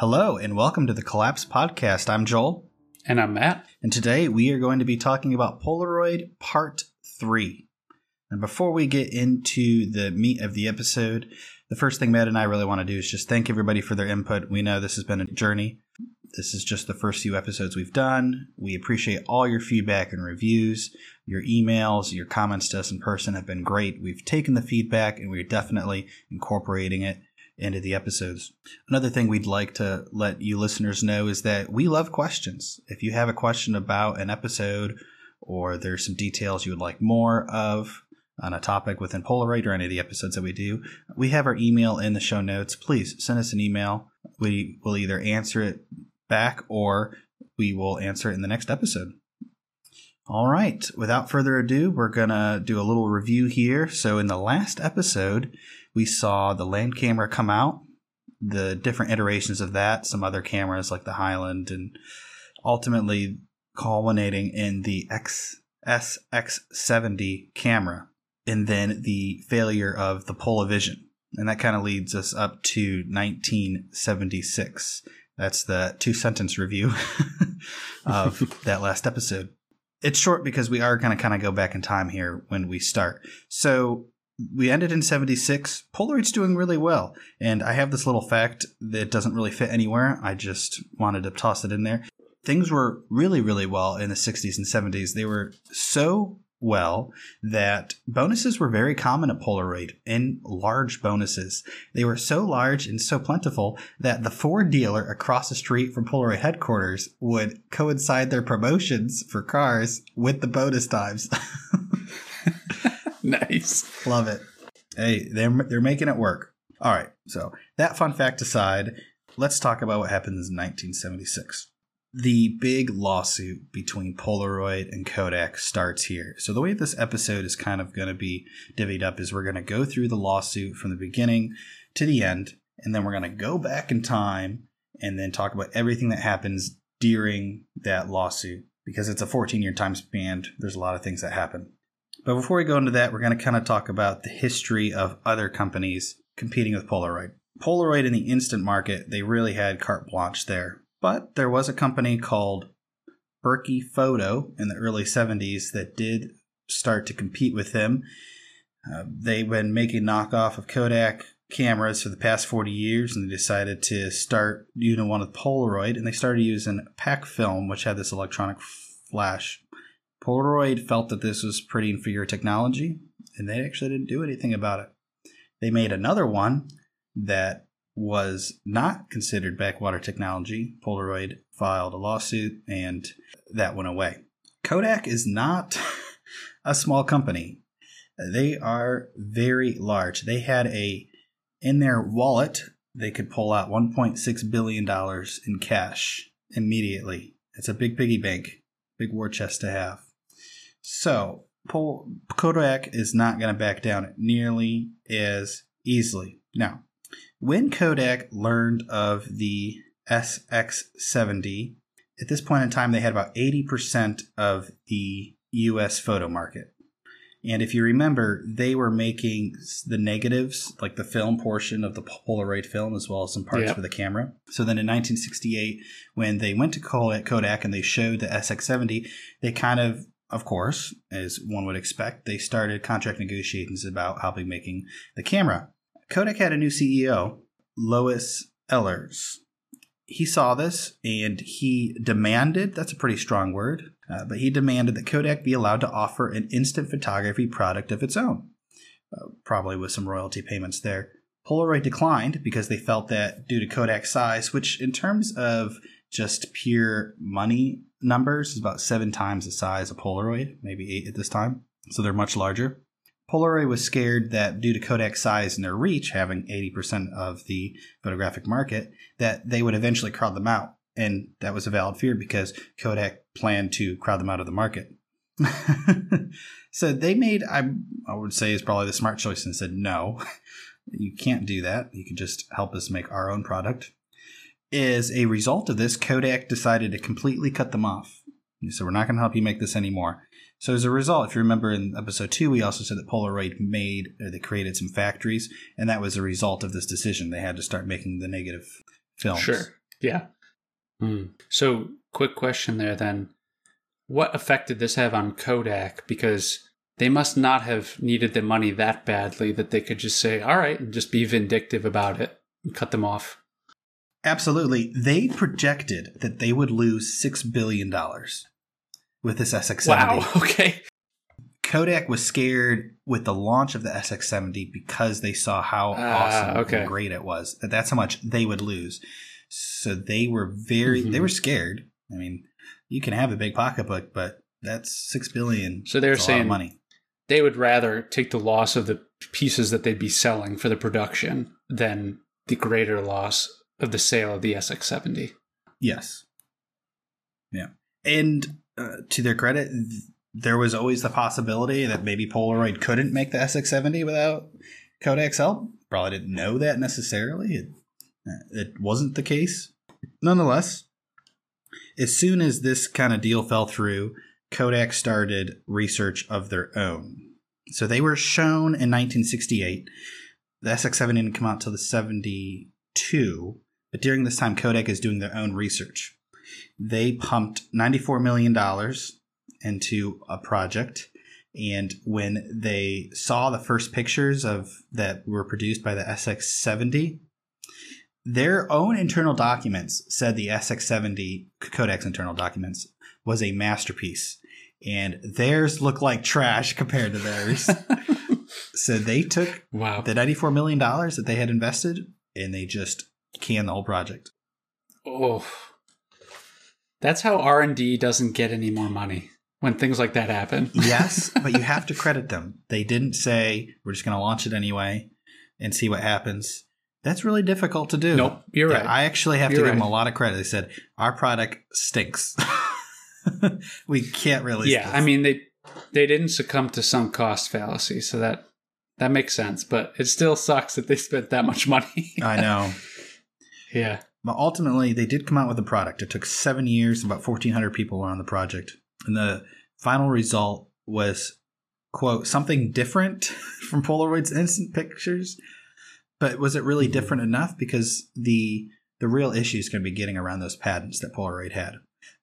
Hello, and welcome to the Collapse Podcast. I'm Joel. And I'm Matt. And today we are going to be talking about Polaroid Part 3. And before we get into the meat of the episode, the first thing Matt and I really want to do is just thank everybody for their input. We know this has been a journey. This is just the first few episodes we've done. We appreciate all your feedback and reviews. Your emails, your comments to us in person have been great. We've taken the feedback and we're definitely incorporating it into the episodes. Another thing we'd like to let you listeners know is that we love questions. If you have a question about an episode or there's some details you would like more of on a topic within Polaroid or any of the episodes that we do, we have our email in the show notes. Please send us an email. We will either answer it back or we will answer it in the next episode. All right. Without further ado, we're going to do a little review here. So in the last episode, we saw the Land camera come out, the different iterations of that, some other cameras like the Highland, and ultimately culminating in the SX-70 camera, and then the failure of the Polavision. And that kind of leads us up to 1976. That's the two-sentence review of that last episode. It's short because we are going to kind of go back in time here when we start. So we ended in 76. Polaroid's doing really well. And I have this little fact that doesn't really fit anywhere. I just wanted to toss it in there. Things were really, really well in the 60s and 70s. They were so well that bonuses were very common at Polaroid, in large bonuses. They were so large and so plentiful that the Ford dealer across the street from Polaroid headquarters would coincide their promotions for cars with the bonus times. Nice. Love it. Hey, they're making it work. All right. So that fun fact aside, let's talk about what happens in 1976. The big lawsuit between Polaroid and Kodak starts here. So the way this episode is kind of going to be divvied up is we're going to go through the lawsuit from the beginning to the end, and then we're going to go back in time and then talk about everything that happens during that lawsuit, because it's a 14-year time span. There's a lot of things that happen. But before we go into that, we're going to kind of talk about the history of other companies competing with Polaroid. Polaroid in the instant market, they really had carte blanche there. But there was a company called Berkey Photo in the early 70s that did start to compete with them. They've been making knockoff of Kodak cameras for the past 40 years, and they decided to start doing one with Polaroid, and they started using Pacfilm, which had this electronic flash. Polaroid felt that this was pretty inferior technology, and they actually didn't do anything about it. They made another one that was not considered backwater technology. Polaroid filed a lawsuit, and that went away. Kodak is not a small company. They are very large. They had in their wallet, they could pull out $1.6 billion in cash immediately. It's a big piggy bank, big war chest to have. So Kodak is not going to back down nearly as easily. Now, when Kodak learned of the SX-70, at this point in time, they had about 80% of the U.S. photo market. And if you remember, they were making the negatives, like the film portion of the Polaroid film, as well as some parts for the camera. So then in 1968, when they went to Kodak and they showed the SX-70, they kind of course, as one would expect, they started contract negotiations about helping making the camera. Kodak had a new CEO, Louis Ellers. He saw this and he demanded, that's a pretty strong word, but he demanded that Kodak be allowed to offer an instant photography product of its own, probably with some royalty payments there. Polaroid declined because they felt that due to Kodak's size, which in terms of just pure money numbers is about 7 times the size of Polaroid, maybe 8 at this time, so they're much larger. Polaroid was scared that due to Kodak's size and their reach, having 80% of the photographic market, that they would eventually crowd them out. And that was a valid fear because Kodak planned to crowd them out of the market. So they made, I would say, is probably the smart choice and said, no, you can't do that. You can just help us make our own product. As a result of this, Kodak decided to completely cut them off. So we're not going to help you make this anymore. So as a result, if you remember in episode 2, we also said that Polaroid they created some factories, and that was a result of this decision. They had to start making the negative films. Sure. Yeah. So quick question there then. What effect did this have on Kodak? Because they must not have needed the money that badly that they could just say, all right, and just be vindictive about it and cut them off. Absolutely. They projected that they would lose $6 billion with this SX-70. Wow, okay. Kodak was scared with the launch of the SX-70 because they saw how awesome and great it was. That's how much they would lose. So they were very scared. I mean, you can have a big pocketbook, but that's $6 billion. So they're saying money. They would rather take the loss of the pieces that they'd be selling for the production than the greater loss of the sale of the SX-70. Yes. Yeah. And to their credit, there was always the possibility that maybe Polaroid couldn't make the SX-70 without Kodak's help. Probably didn't know that necessarily. It wasn't the case. Nonetheless, as soon as this kind of deal fell through, Kodak started research of their own. So they were shown in 1968. The SX-70 didn't come out until the 72, but during this time, Kodak is doing their own research. They pumped $94 million into a project, and when they saw the first pictures of that were produced by the SX-70, their own internal documents said the SX-70, Kodak's internal documents, was a masterpiece, and theirs looked like trash compared to theirs. So they took the $94 million that they had invested, and they just canned the whole project. Oh, that's how R&D doesn't get any more money when things like that happen. Yes, but you have to credit them. They didn't say, we're just going to launch it anyway and see what happens. That's really difficult to do. Nope, you're right. I actually have to give them a lot of credit. They said, our product stinks. We can't release this. I mean, they didn't succumb to some cost fallacy, so that makes sense. But it still sucks that they spent that much money. I know. Yeah. But ultimately, they did come out with a product. It took 7 years. About 1,400 people were on the project. And the final result was, quote, something different from Polaroid's instant pictures. But was it really different enough? Because the real issue is going to be getting around those patents that Polaroid had.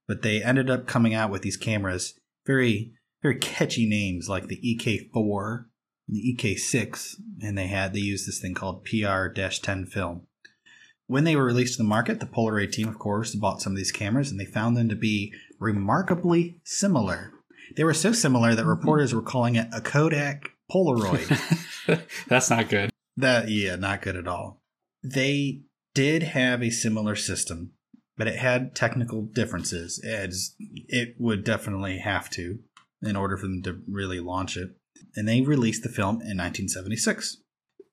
But they ended up coming out with these cameras, very, very catchy names like the EK-4, the EK-6, and they used this thing called PR-10 film. When they were released to the market, the Polaroid team, of course, bought some of these cameras, and they found them to be remarkably similar. They were so similar that reporters were calling it a Kodak Polaroid. That's not good. Yeah, not good at all. They did have a similar system, but it had technical differences. It would definitely have to in order for them to really launch it. And they released the film in 1976.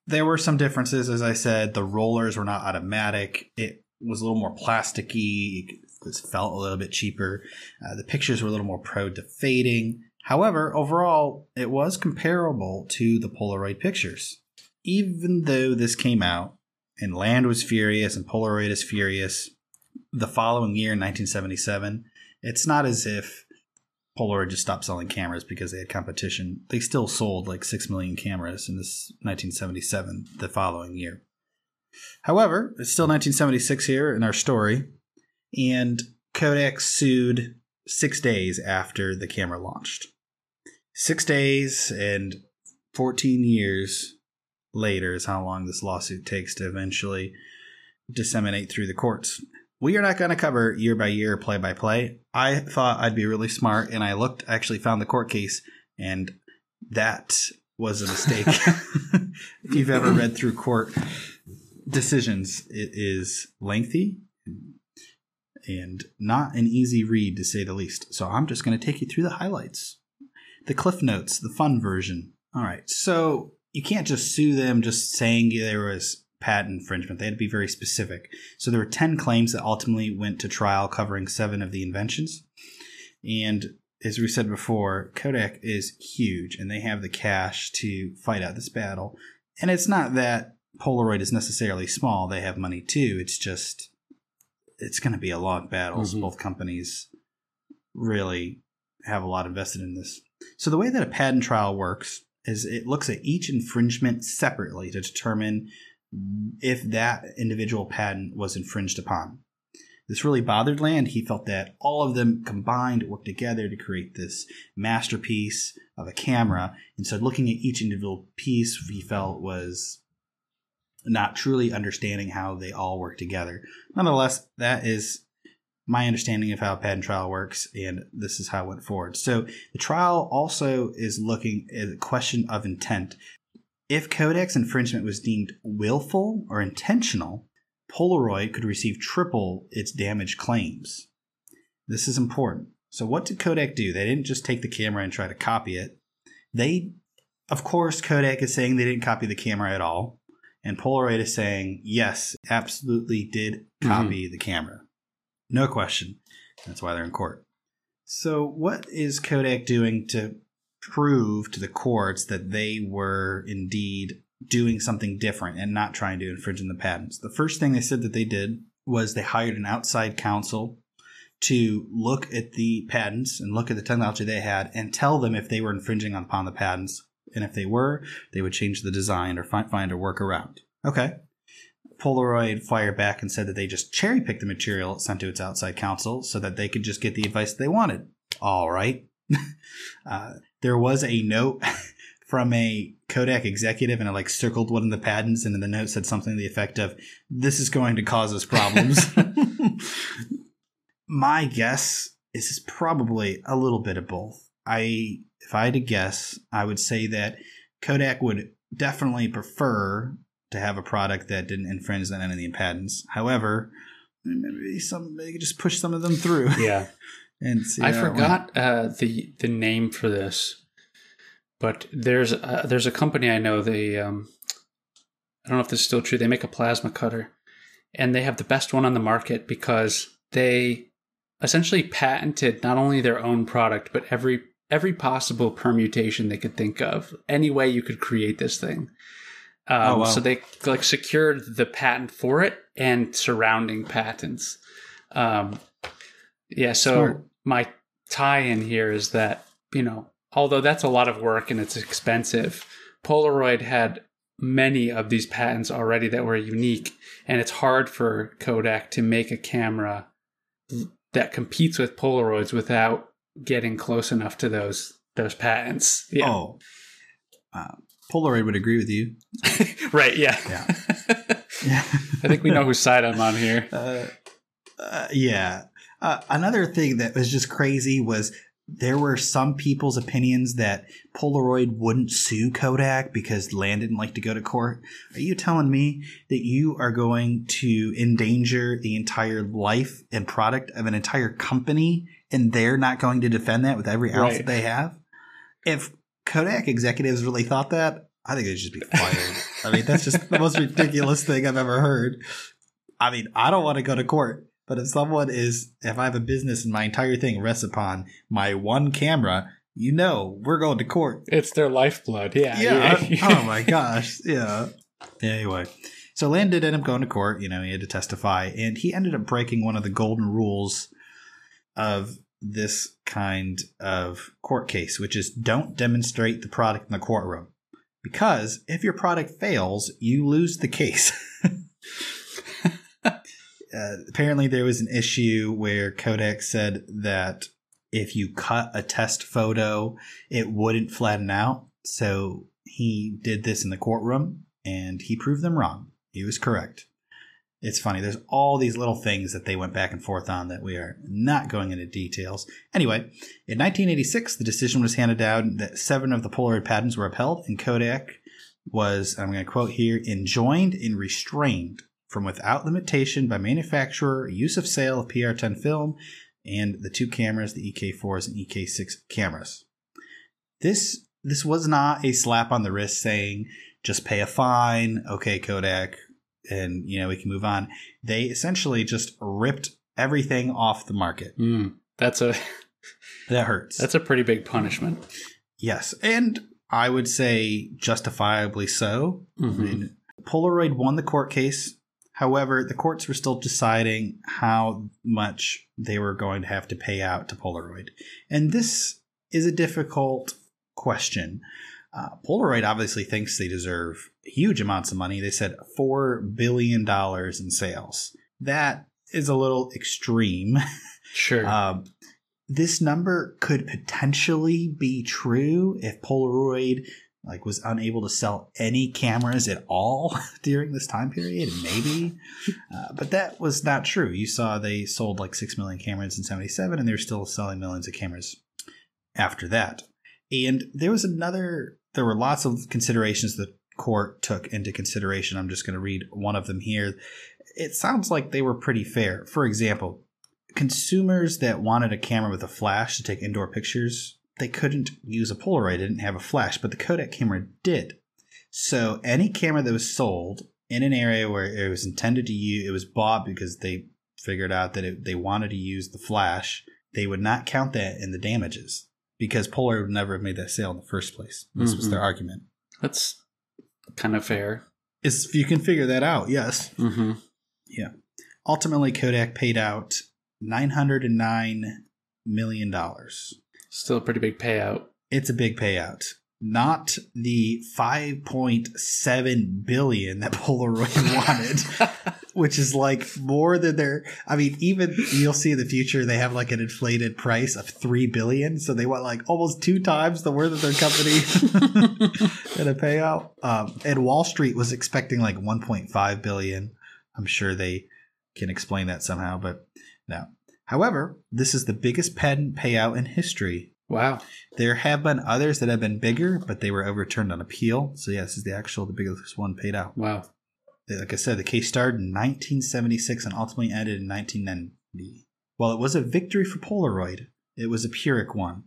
There were some differences, as I said. The rollers were not automatic. It was a little more plasticky. It felt a little bit cheaper. The pictures were a little more prone to fading. However, overall, it was comparable to the Polaroid pictures. Even though this came out, and Land was furious and Polaroid is furious, the following year in 1977, it's not as if Polaroid just stopped selling cameras because they had competition. They still sold like 6 million cameras in this 1977, the following year. However, it's still 1976 here in our story, and Kodak sued 6 days after the camera launched. 6 days and 14 years later is how long this lawsuit takes to eventually disseminate through the courts. We are not going to cover year by year, play by play. I thought I'd be really smart, and I actually found the court case, and that was a mistake. If you've ever read through court decisions, it is lengthy and not an easy read, to say the least. So I'm just going to take you through the highlights, the cliff notes, the fun version. All right. So you can't just sue them just saying there was patent infringement. They had to be very specific. So there were 10 claims that ultimately went to trial, covering 7 of the inventions. And as we said before, Kodak is huge, and they have the cash to fight out this battle. And it's not that Polaroid is necessarily small. They have money too. It's just, it's going to be a long battle. Mm-hmm. Both companies really have a lot invested in this. So the way that a patent trial works is it looks at each infringement separately to determine if that individual patent was infringed upon. This really bothered Land. He felt that all of them combined worked together to create this masterpiece of a camera. And so looking at each individual piece, he felt was not truly understanding how they all work together. Nonetheless, that is my understanding of how patent trial works, and this is how it went forward. So the trial also is looking at a question of intent. If Kodak's infringement was deemed willful or intentional, Polaroid could receive triple its damage claims. This is important. So what did Kodak do? They didn't just take the camera and try to copy it. They, of course, Kodak is saying they didn't copy the camera at all. And Polaroid is saying, yes, absolutely did copy the camera. No question. That's why they're in court. So what is Kodak doing to prove to the courts that they were indeed doing something different and not trying to infringe on the patents? The first thing they said that they did was they hired an outside counsel to look at the patents and look at the technology they had and tell them if they were infringing upon the patents. And if they were, they would change the design or find a workaround. Okay. Polaroid fired back and said that they just cherry-picked the material sent to its outside counsel so that they could just get the advice they wanted. All right. There was a note from a Kodak executive, and it like circled one of the patents, and the note said something to the effect of, "This is going to cause us problems." My guess is probably a little bit of both. If I had to guess, I would say that Kodak would definitely prefer to have a product that didn't infringe on any of the patents. However, maybe they could just push some of them through. Yeah. And see, I forgot the name for this, but there's a company I know. They I don't know if this is still true. They make a plasma cutter, and they have the best one on the market because they essentially patented not only their own product but every possible permutation they could think of, any way you could create this thing. Oh, wow. So they like secured the patent for it and surrounding patents. Yeah. So Smart. My tie-in here is that, you know, although that's a lot of work and it's expensive, Polaroid had many of these patents already that were unique, and it's hard for Kodak to make a camera that competes with Polaroid's without getting close enough to those patents. Yeah. Oh, Polaroid would agree with you. Right, yeah. Yeah. I think we know whose side I'm on here. Yeah. Another thing that was just crazy was there were some people's opinions that Polaroid wouldn't sue Kodak because Land didn't like to go to court. Are you telling me that you are going to endanger the entire life and product of an entire company, and they're not going to defend that with every ounce that they have? If Kodak executives really thought that, I think they'd just be fired. I mean, that's just the most ridiculous thing I've ever heard. I mean, I don't want to go to court, but if I have a business and my entire thing rests upon my one camera, you know, we're going to court. It's their lifeblood. Yeah. Oh my gosh. Yeah. Anyway. So Land did end up going to court. You know, he had to testify, and he ended up breaking one of the golden rules of this kind of court case, which is don't demonstrate the product in the courtroom, because if your product fails, you lose the case. Apparently there was an issue where Kodak said that if you cut a test photo, it wouldn't flatten out. So he did this in the courtroom, and he proved them wrong. He was correct. It's funny. There's all these little things that they went back and forth on that we are not going into details. Anyway, in 1986, the decision was handed down that 7 of the Polaroid patents were upheld, and Kodak was, I'm going to quote here, enjoined and restrained from without limitation by manufacturer, use of sale of PR-10 film, and the 2 cameras, the EK-4s and EK-6 cameras. This was not a slap on the wrist saying, just pay a fine, okay, Kodak, and, you know, we can move on. They essentially just ripped everything off the market. That hurts. That's a pretty big punishment. Yes. And I would say justifiably so. Mm-hmm. I mean, Polaroid won the court case. However, the courts were still deciding how much they were going to have to pay out to Polaroid. And this is a difficult question. Polaroid obviously thinks they deserve huge amounts of money. They said $4 billion in sales. That is a little extreme. Sure. This number could potentially be true if Polaroid was unable to sell any cameras at all during this time period, maybe. But that was not true. You saw they sold 6 million cameras in 77, and they're still selling millions of cameras after that. And there were lots of considerations the court took into consideration. I'm just going to read one of them here. It sounds like they were pretty fair. For example, consumers that wanted a camera with a flash to take indoor pictures, they couldn't use a Polaroid. It didn't have a flash, but the Kodak camera did. So any camera that was sold in an area where it was intended to use, it was bought because they figured out that they wanted to use the flash, they would not count that in the damages because Polaroid would never have made that sale in the first place. This was their argument. That's kind of fair. If you can figure that out, yes. Mm-hmm. Yeah. Ultimately, Kodak paid out $909 million. Still a pretty big payout. It's a big payout. Not the $5.7 billion that Polaroid wanted, which is more than their... I mean, even you'll see in the future, they have an inflated price of $3 billion. So they want almost 2 times the worth of their company in a payout. And Wall Street was expecting $1.5 billion. I'm sure they can explain that somehow, but no. However, this is the biggest patent payout in history. Wow. There have been others that have been bigger, but they were overturned on appeal. So, yeah, this is the biggest one paid out. Wow. Like I said, the case started in 1976 and ultimately ended in 1990. While it was a victory for Polaroid, it was a Pyrrhic one.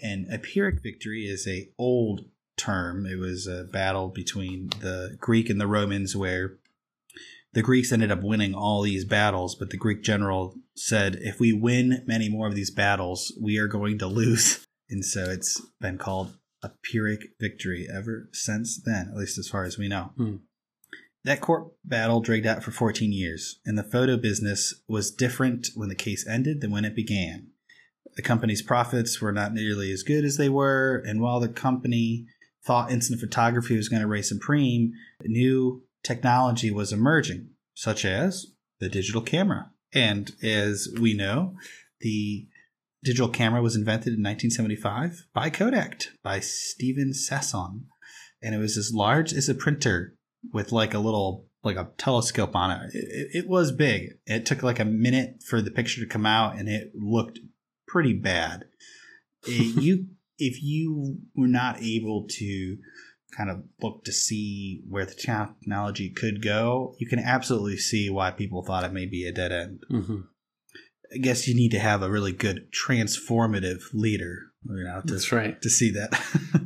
And a Pyrrhic victory is an old term. It was a battle between the Greek and the Romans where the Greeks ended up winning all these battles, but the Greek general said, if we win many more of these battles, we are going to lose. And so it's been called a Pyrrhic victory ever since then, at least as far as we know. Mm. That court battle dragged out for 14 years, and the photo business was different when the case ended than when it began. The company's profits were not nearly as good as they were, and while the company thought instant photography was going to reign supreme, new technology was emerging, such as the digital camera. And as we know, the digital camera was invented in 1975 by Kodak, by Stephen Sasson. And it was as large as a printer with a telescope on it. It was big. It took a minute for the picture to come out, and it looked pretty bad. If you were not able to kind of look to see where the technology could go, you can absolutely see why people thought it may be a dead end. Mm-hmm. I guess you need to have a really good transformative leader, that's right, to see that.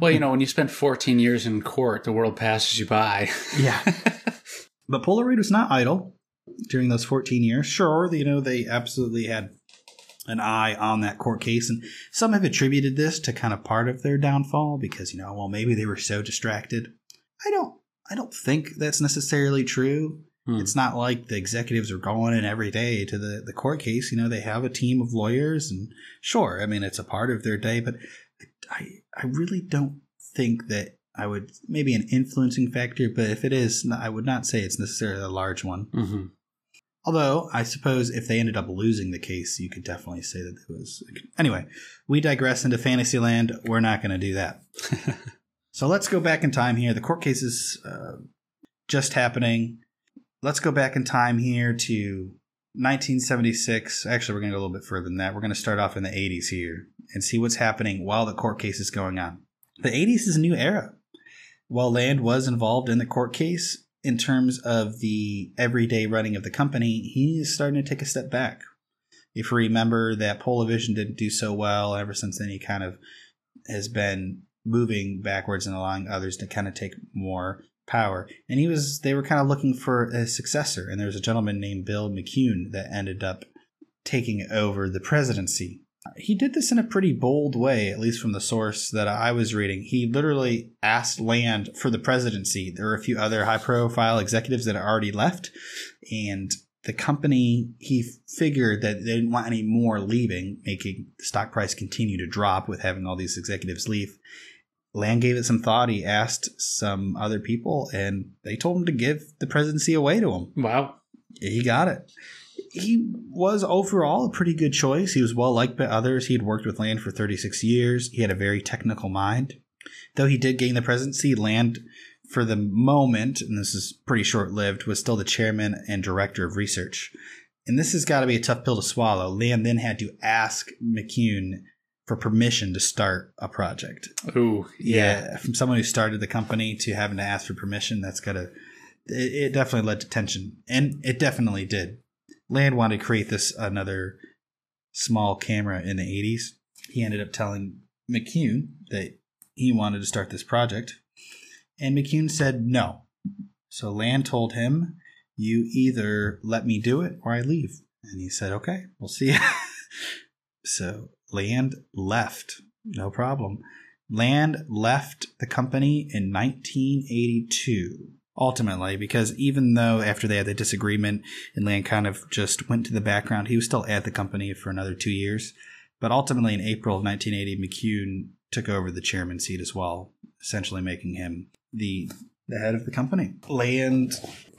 Well, when you spend 14 years in court, the world passes you by. Yeah. But Polaroid was not idle during those 14 years. Sure, they absolutely had an eye on that court case. And some have attributed this to kind of part of their downfall because, maybe they were so distracted. I don't think that's necessarily true. Hmm. It's not like the executives are going in every day to the court case. They have a team of lawyers and sure, it's a part of their day, but I really don't think that maybe an influencing factor, but if it is, I would not say it's necessarily a large one. Mm-hmm. Although, I suppose if they ended up losing the case, you could definitely say that it was... Anyway, we digress into fantasy land. We're not going to do that. So let's go back in time here. The court case is just happening. Let's go back in time here to 1976. Actually, we're going to go a little bit further than that. We're going to start off in the 80s here and see what's happening while the court case is going on. The 80s is a new era. While Land was involved in the court case... in terms of the everyday running of the company, he is starting to take a step back. If you remember that Polavision didn't do so well, ever since then he kind of has been moving backwards and allowing others to kind of take more power. And they were kind of looking for a successor, and there was a gentleman named Bill McCune that ended up taking over the presidency. He did this in a pretty bold way, at least from the source that I was reading. He literally asked Land for the presidency. There were a few other high-profile executives that had already left, and the company, he figured that they didn't want any more leaving, making the stock price continue to drop with having all these executives leave. Land gave it some thought. He asked some other people, and they told him to give the presidency away to him. Wow. He got it. he was overall a pretty good choice. He was well liked by others. He had worked with Land for 36 years. He had a very technical mind. Though he did gain the presidency, Land, for the moment, and this is pretty short-lived, was still the chairman and director of research. And this has got to be a tough pill to swallow. Land then had to ask McCune for permission to start a project. Ooh, yeah. From someone who started the company to having to ask for permission, that's got to – it definitely led to tension. And it definitely did. Land wanted to create this another small camera in the 80s. He ended up telling McCune that he wanted to start this project. And McCune said no. So Land told him, you either let me do it or I leave. And he said, okay, we'll see. So Land left. No problem. Land left the company in 1982. Ultimately, because even though after they had the disagreement and Land kind of just went to the background, he was still at the company for another 2 years. But ultimately, in April of 1980, McCune took over the chairman seat as well, essentially making him the head of the company. Land,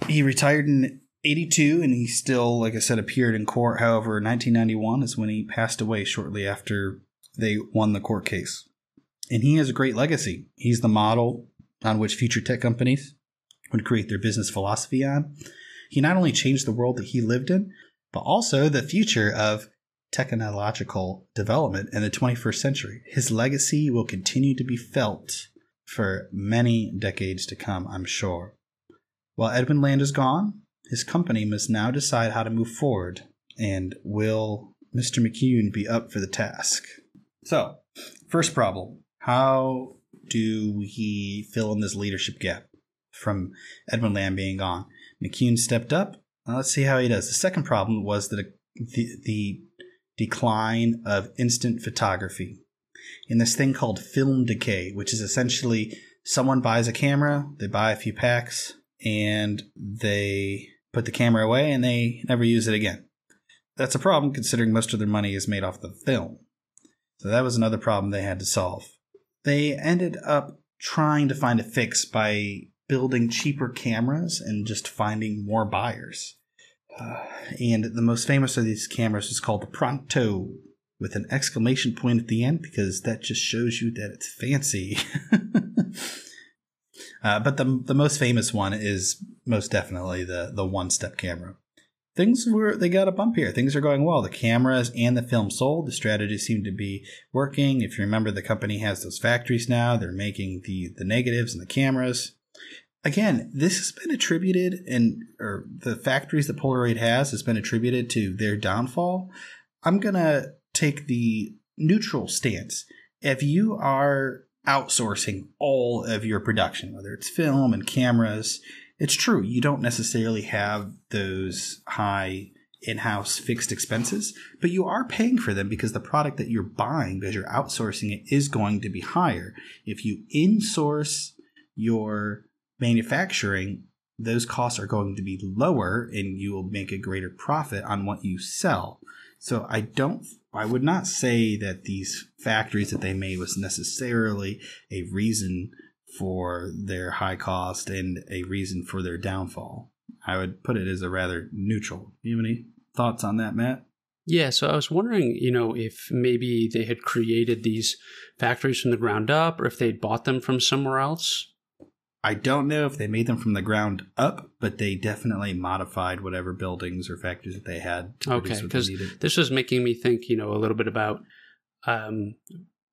he retired in 82, and he still, like I said, appeared in court. However, 1991 is when he passed away shortly after they won the court case. And he has a great legacy. He's the model on which future tech companies would create their business philosophy on. He not only changed the world that he lived in, but also the future of technological development in the 21st century. His legacy will continue to be felt for many decades to come, I'm sure. While Edwin Land is gone, his company must now decide how to move forward. And will Mr. McCune be up for the task? So, first problem. How do we fill in this leadership gap? From Edwin Land being gone, McCune stepped up. Now let's see how he does. The second problem was the decline of instant photography in this thing called film decay, which is essentially someone buys a camera, they buy a few packs, and they put the camera away and they never use it again. That's a problem considering most of their money is made off the film. So that was another problem they had to solve. They ended up trying to find a fix by building cheaper cameras and just finding more buyers. And the most famous of these cameras is called the Pronto, with an exclamation point at the end, because that just shows you that it's fancy. But the most famous one is most definitely the one-step camera. They got a bump here. Things are going well. The cameras and the film sold. The strategy seemed to be working. If you remember, the company has those factories now. They're making the negatives and the cameras. Again, this has been attributed, or the factories that Polaroid has been attributed to their downfall. I'm going to take the neutral stance. If you are outsourcing all of your production, whether it's film and cameras, it's true. You don't necessarily have those high in-house fixed expenses, but you are paying for them because the product that you're buying, because you're outsourcing it, is going to be higher. If you insource your manufacturing, those costs are going to be lower and you will make a greater profit on what you sell. So I would not say that these factories that they made was necessarily a reason for their high cost and a reason for their downfall. I would put it as a rather neutral. You have any thoughts on that, Matt? Yeah, so I was wondering, if maybe they had created these factories from the ground up or if they'd bought them from somewhere else. I don't know if they made them from the ground up, but they definitely modified whatever buildings or factories that they had to produce what they needed. Okay, because this was making me think, a little bit about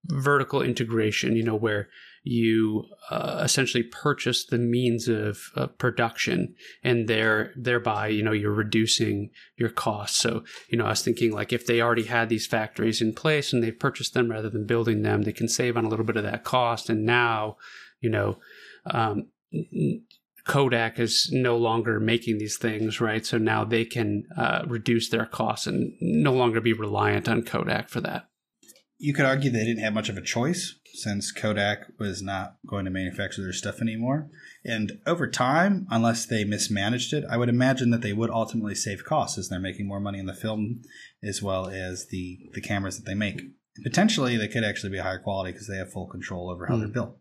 vertical integration, where you essentially purchase the means of production and thereby, you're reducing your costs. So, I was thinking like if they already had these factories in place and they've purchased them rather than building them, they can save on a little bit of that cost. And now, Kodak is no longer making these things, right? So now they can reduce their costs and no longer be reliant on Kodak for that. You could argue they didn't have much of a choice since Kodak was not going to manufacture their stuff anymore. And over time, unless they mismanaged it, I would imagine that they would ultimately save costs as they're making more money in the film as well as the cameras that they make. Potentially, they could actually be higher quality because they have full control over how they're built.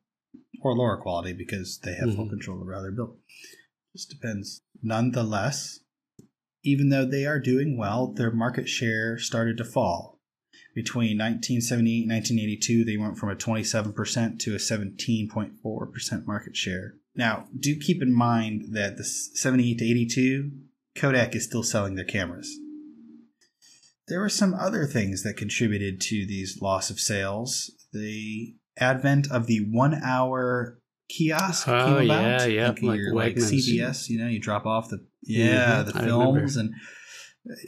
Or lower quality because they have full control over how they're built. Just depends. Nonetheless, even though they are doing well, their market share started to fall. Between 1978 and 1982, they went from a 27% to a 17.4% market share. Now, do keep in mind that the 78 to 82, Kodak is still selling their cameras. There were some other things that contributed to these loss of sales. The advent of the one-hour kiosk came about. Like CVS, you know, you drop off the films and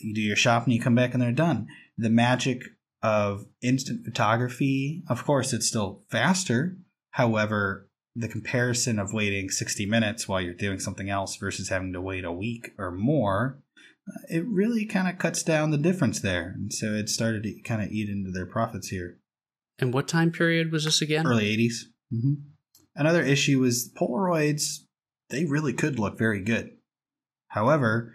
you do your shop and you come back and they're done. The magic of instant photography, of course, it's still faster. However, the comparison of waiting 60 minutes while you're doing something else versus having to wait a week or more, it really kind of cuts down the difference there. And so it started to kind of eat into their profits here. And what time period was this again? Early 80s. Mm-hmm. Another issue was Polaroids, they really could look very good. However,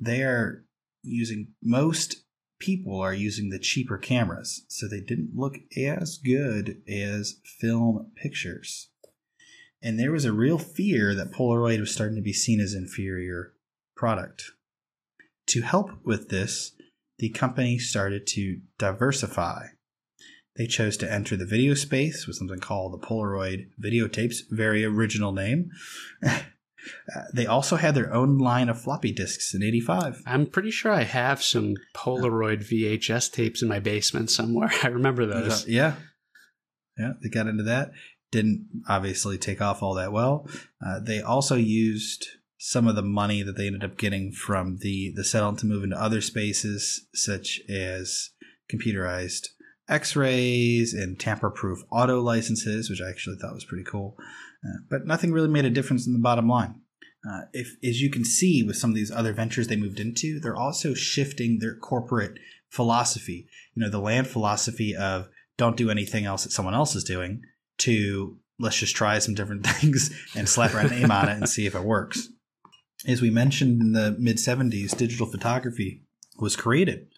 they are using, most people are using the cheaper cameras, so they didn't look as good as film pictures. And there was a real fear that Polaroid was starting to be seen as inferior product. To help with this, the company started to diversify. They chose to enter the video space with something called the Polaroid Videotapes, very original name. They also had their own line of floppy disks in 85. I'm pretty sure I have some Polaroid VHS tapes in my basement somewhere. I remember those. Yeah. Yeah, they got into that. Didn't obviously take off all that well. They also used some of the money that they ended up getting from the sell to move into other spaces, such as computerized X-rays and tamper-proof auto licenses, which I actually thought was pretty cool. But nothing really made a difference in the bottom line. If, as you can see with some of these other ventures they moved into, they're also shifting their corporate philosophy. You know, the Land philosophy of don't do anything else that someone else is doing to let's just try some different things and slap our name on it and see if it works. As we mentioned in the mid-'70s, digital photography was created.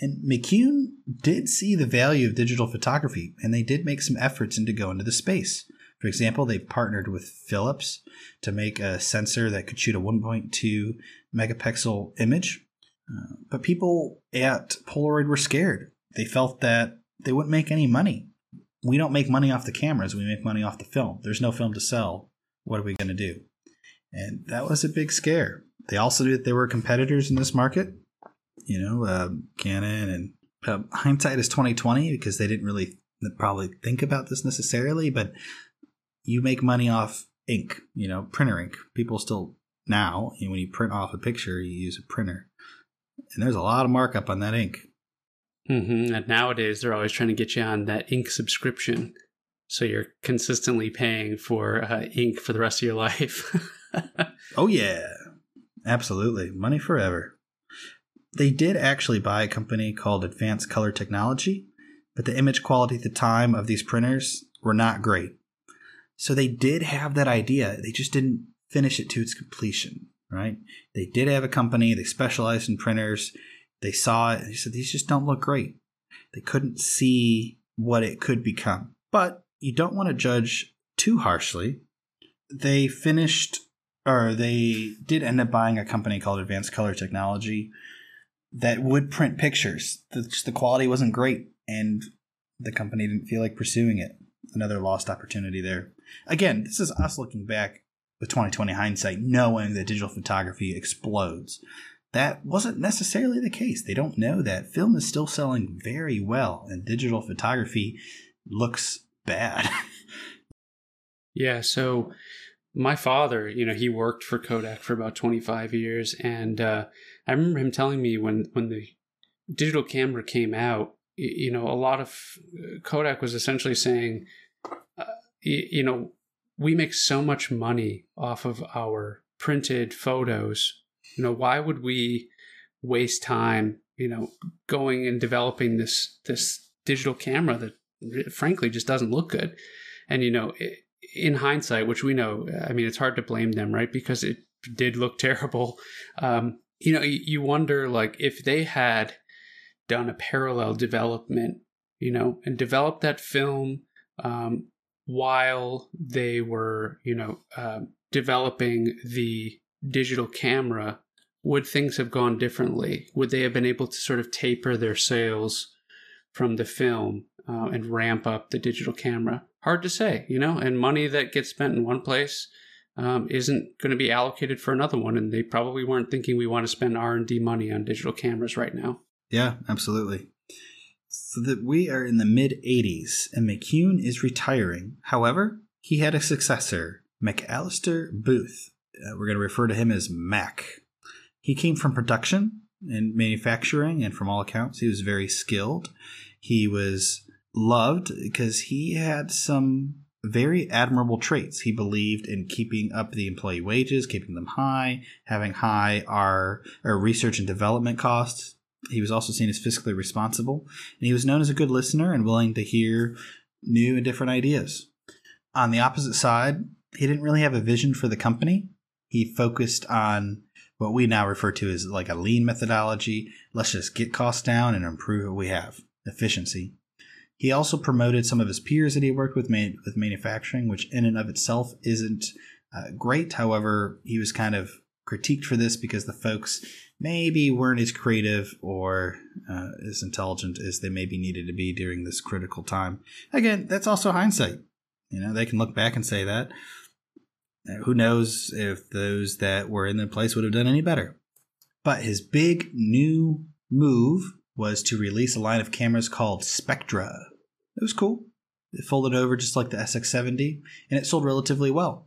And McCune did see the value of digital photography, and they did make some efforts into going into the space. For example, they partnered with Philips to make a sensor that could shoot a 1.2 megapixel image. But people at Polaroid were scared. They felt that they wouldn't make any money. We don't make money off the cameras. We make money off the film. There's no film to sell. What are we going to do? And that was a big scare. They also knew that there were competitors in this market. You know, Canon and hindsight is 20/20 because they didn't really probably think about this necessarily, but you make money off ink, you know, printer ink. People still now, you know, when you print off a picture, you use a printer, and there's a lot of markup on that ink. Mm-hmm. And nowadays, they're always trying to get you on that ink subscription, so you're consistently paying for ink for the rest of your life. Oh yeah, absolutely, money forever. They did actually buy a company called Advanced Color Technology, but the image quality at the time of these printers were not great. So they did have that idea. They just didn't finish it to its completion, right? They did have a company. They specialized in printers. They saw it. They said, these just don't look great. They couldn't see what it could become. But you don't want to judge too harshly. They finished, or they did end up buying a company called Advanced Color Technology that would print pictures. The quality wasn't great, and the company didn't feel like pursuing it. Another lost opportunity there. Again, this is us looking back with 20/20 hindsight, knowing that digital photography explodes. That wasn't necessarily the case. They don't know that. Film is still selling very well, and digital photography looks bad. Yeah, so my father, you know, he worked for Kodak for about 25 years, and I remember him telling me when the digital camera came out, you know, a lot of Kodak was essentially saying, you know, we make so much money off of our printed photos. You know, why would we waste time, you know, going and developing this digital camera that frankly just doesn't look good? And, you know, in hindsight, which we know, I mean, it's hard to blame them, right? Because it did look terrible. You know, you wonder, like, if they had done a parallel development, you know, and developed that film while they were, you know, developing the digital camera, would things have gone differently? Would they have been able to sort of taper their sales from the film and ramp up the digital camera? Hard to say, you know, and money that gets spent in one place isn't going to be allocated for another one. And they probably weren't thinking we want to spend R&D money on digital cameras right now. Yeah, absolutely. So that we are in the mid-'80s and McCune is retiring. However, he had a successor, McAllister Booth. We're going to refer to him as Mac. He came from production and manufacturing, and from all accounts, he was very skilled. He was loved because he had some very admirable traits. He believed in keeping up the employee wages, keeping them high, having high research and development costs. He was also seen as fiscally responsible, and he was known as a good listener and willing to hear new and different ideas. On the opposite side, he didn't really have a vision for the company. He focused on what we now refer to as like a lean methodology. Let's just get costs down and improve what we have. Efficiency. He also promoted some of his peers that he worked with manufacturing, which in and of itself isn't great. However, he was kind of critiqued for this because the folks maybe weren't as creative or as intelligent as they maybe needed to be during this critical time. Again, that's also hindsight. You know, they can look back and say that. Who knows if those that were in their place would have done any better. But his big new move was to release a line of cameras called Spectra. It was cool. It folded over just like the SX-70, and it sold relatively well.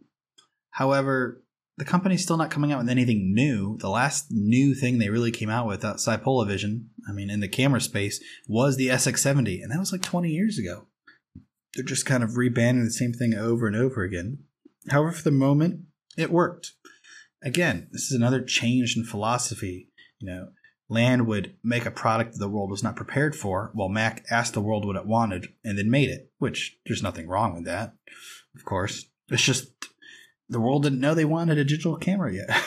However, the company's still not coming out with anything new. The last new thing they really came out with outside Polavision, I mean, in the camera space, was the SX-70, and that was like 20 years ago. They're just kind of rebranding the same thing over and over again. However, for the moment, it worked. Again, this is another change in philosophy. You know, Land would make a product that the world was not prepared for, while Mac asked the world what it wanted and then made it, which there's nothing wrong with that, of course. It's just the world didn't know they wanted a digital camera yet.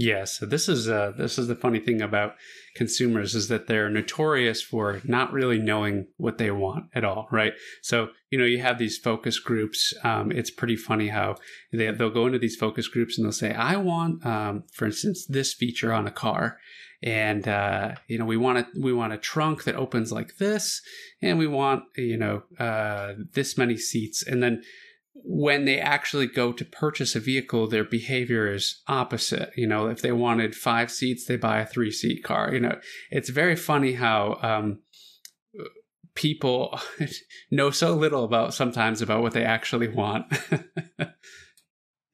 Yeah, so this is the funny thing about consumers is that they're notorious for not really knowing what they want at all, right? So, you know, you have these focus groups. It's pretty funny how they'll go into these focus groups and they'll say, I want, for instance, this feature on a car. And, you know, we want a trunk that opens like this, and we want, you know, this many seats. And then when they actually go to purchase a vehicle, their behavior is opposite. You know, if they wanted 5 seats, they buy a 3-seat car. You know, it's very funny how, people know so little about what they actually want.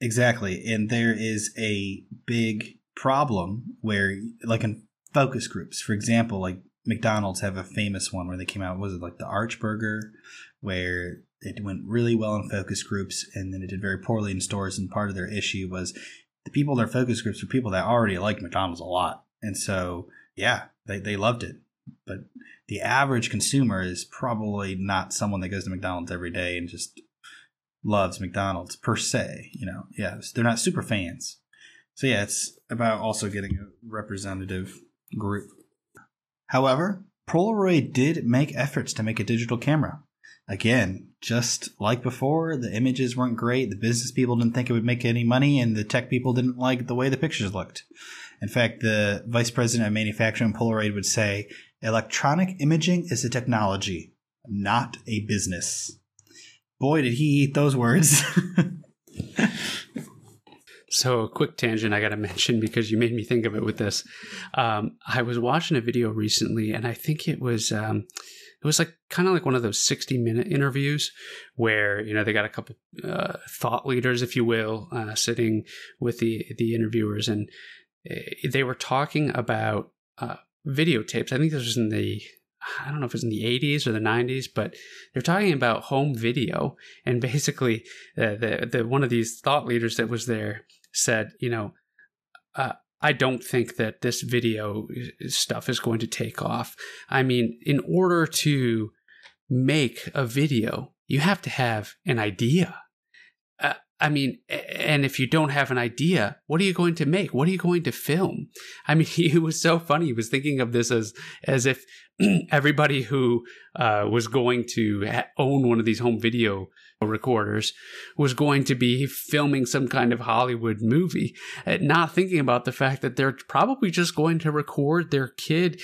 Exactly. And there is a big problem where, like in focus groups, for example, like McDonald's have a famous one where they came out, was it like the Arch Burger, where it went really well in focus groups and then it did very poorly in stores. And part of their issue was the people in their focus groups were people that already liked McDonald's a lot. And so, yeah, they loved it. But the average consumer is probably not someone that goes to McDonald's every day and just loves McDonald's per se. You know, yeah, they're not super fans. So yeah, it's about also getting a representative group. However, Polaroid did make efforts to make a digital camera. Again, just like before, the images weren't great, the business people didn't think it would make any money, and the tech people didn't like the way the pictures looked. In fact, the vice president of manufacturing Polaroid would say, electronic imaging is a technology, not a business. Boy, did he eat those words. So a quick tangent I got to mention because you made me think of it with this. I was watching a video recently, and I think it was like kind of like one of those 60-minute interviews where, you know, they got a couple thought leaders, if you will, sitting with the interviewers, and they were talking about videotapes. I think this was in the, I don't know if it was in the 80s or the 90s, but they're talking about home video. And basically, the one of these thought leaders that was there said, you know, I don't think that this video stuff is going to take off. I mean, in order to make a video, you have to have an idea. I mean, and if you don't have an idea, what are you going to make? What are you going to film? I mean, it was so funny. He was thinking of this as if everybody who was going to own one of these home video recorders was going to be filming some kind of Hollywood movie, not thinking about the fact that they're probably just going to record their kid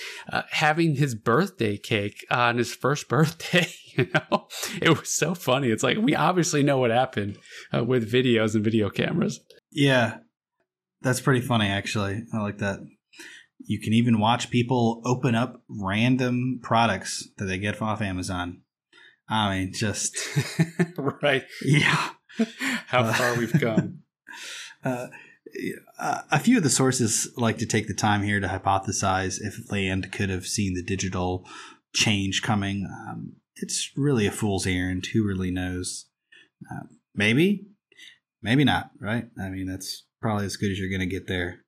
having his birthday cake on his first birthday. You know, it was so funny. It's like, we obviously know what happened with videos and video cameras. Yeah, that's pretty funny, actually. I like that. You can even watch people open up random products that they get off Amazon. I mean, just... right. Yeah. How far we've come. A few of the sources like to take the time here to hypothesize if Land could have seen the digital change coming. It's really a fool's errand. Who really knows? Maybe. Maybe not, right? I mean, that's probably as good as you're going to get there.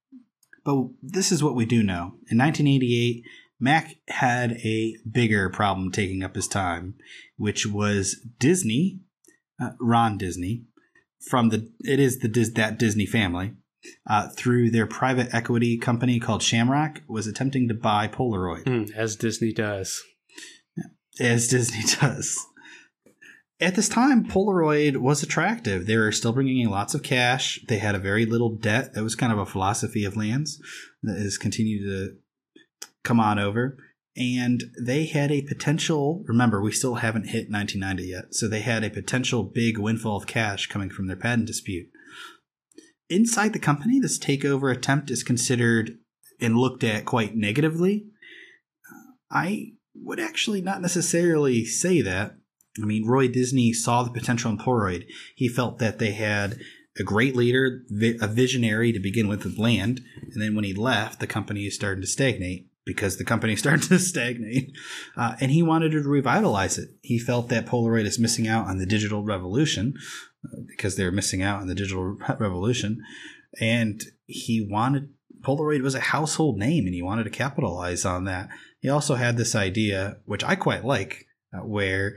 But this is what we do know. In 1988, Mac had a bigger problem taking up his time, which was Disney, Ron Disney, from the that Disney family, through their private equity company called Shamrock, was attempting to buy Polaroid. As Disney does. As Disney does. At this time, Polaroid was attractive. They were still bringing in lots of cash. They had a very little debt. That was kind of a philosophy of Land's that has continued to come on over. And they had a potential – remember, we still haven't hit 1990 yet. So they had a potential big windfall of cash coming from their patent dispute. Inside the company, this takeover attempt is considered and looked at quite negatively. I would actually not necessarily say that. I mean, Roy Disney saw the potential in Polaroid. He felt that they had a great leader, a visionary to begin with Land. And then when he left, the company started to stagnate because the company started to stagnate. And he wanted to revitalize it. He felt that Polaroid is missing out on the digital revolution because they're missing out on the digital revolution. And he wanted Polaroid was a household name and he wanted to capitalize on that. He also had this idea, which I quite like, where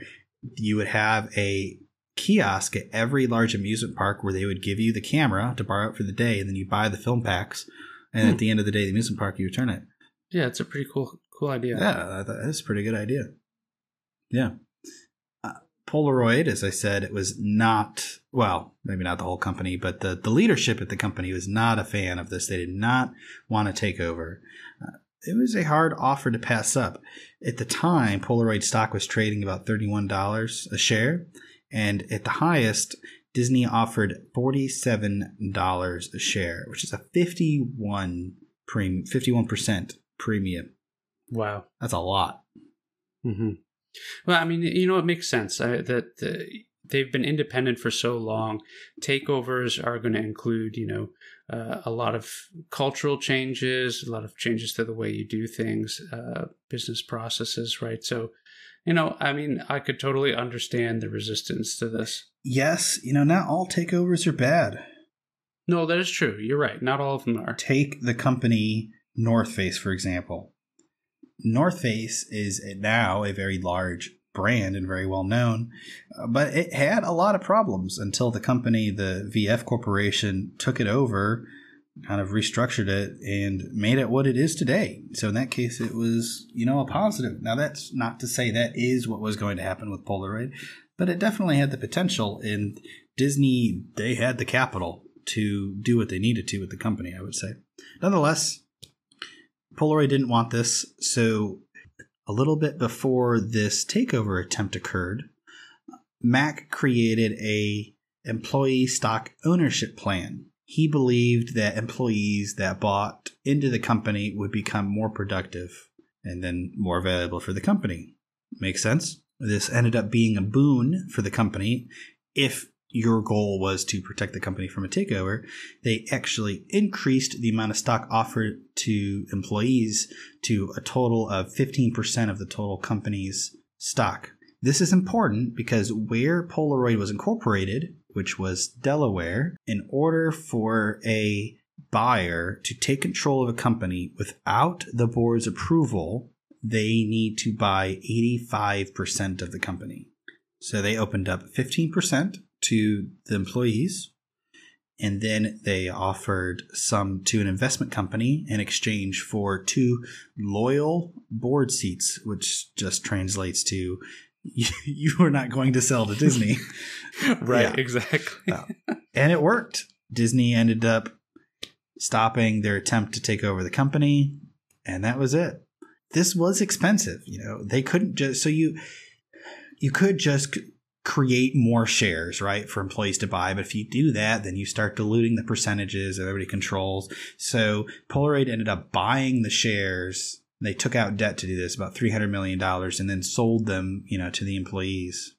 you would have a kiosk at every large amusement park where they would give you the camera to borrow it for the day, and then you buy the film packs, and at the end of the day, the amusement park, you return it. Yeah, it's a pretty cool idea. Yeah, that's a pretty good idea. Yeah. Polaroid, as I said, it was not, well, maybe not the whole company, but the leadership at the company was not a fan of this. They did not want to take over. It was a hard offer to pass up. At the time, Polaroid stock was trading about $31 a share. And at the highest, Disney offered $47 a share, which is a 51% premium. Wow. That's a lot. Mm-hmm. Well, I mean, you know, it makes sense that they've been independent for so long. Takeovers are going to include, you know, a lot of cultural changes, a lot of changes to the way you do things, business processes, right? So, you know, I mean, I could totally understand the resistance to this. Yes. You know, not all takeovers are bad. No, that is true. You're right. Not all of them are. Take the company North Face, for example. North Face is now a very large brand and very well known, but it had a lot of problems until the company, the VF Corporation, took it over, kind of restructured it, and made it what it is today. So in that case, it was, you know, a positive. Now, that's not to say that is what was going to happen with Polaroid, but it definitely had the potential, and Disney, they had the capital to do what they needed to with the company, I would say. Nonetheless, Polaroid didn't want this, so a little bit before this takeover attempt occurred, Mac created a employee stock ownership plan. He believed that employees that bought into the company would become more productive and then more valuable for the company. Makes sense? This ended up being a boon for the company. If your goal was to protect the company from a takeover, they actually increased the amount of stock offered to employees to a total of 15% of the total company's stock. This is important because where Polaroid was incorporated, which was Delaware, in order for a buyer to take control of a company without the board's approval, they need to buy 85% of the company. So they opened up 15% to the employees, And then they offered some to an investment company in exchange for 2 loyal board seats, which just translates to you are not going to sell to Disney. Right, yeah. Exactly. And it worked. Disney ended up stopping their attempt to take over the company, and that was it. This was expensive. You know, they couldn't just – so you could just – create more shares, right, for employees to buy. But if you do that, then you start diluting the percentages that everybody controls. So Polaroid ended up buying the shares. They took out debt to do this, about $300 million, and then sold them, you know, to the employees.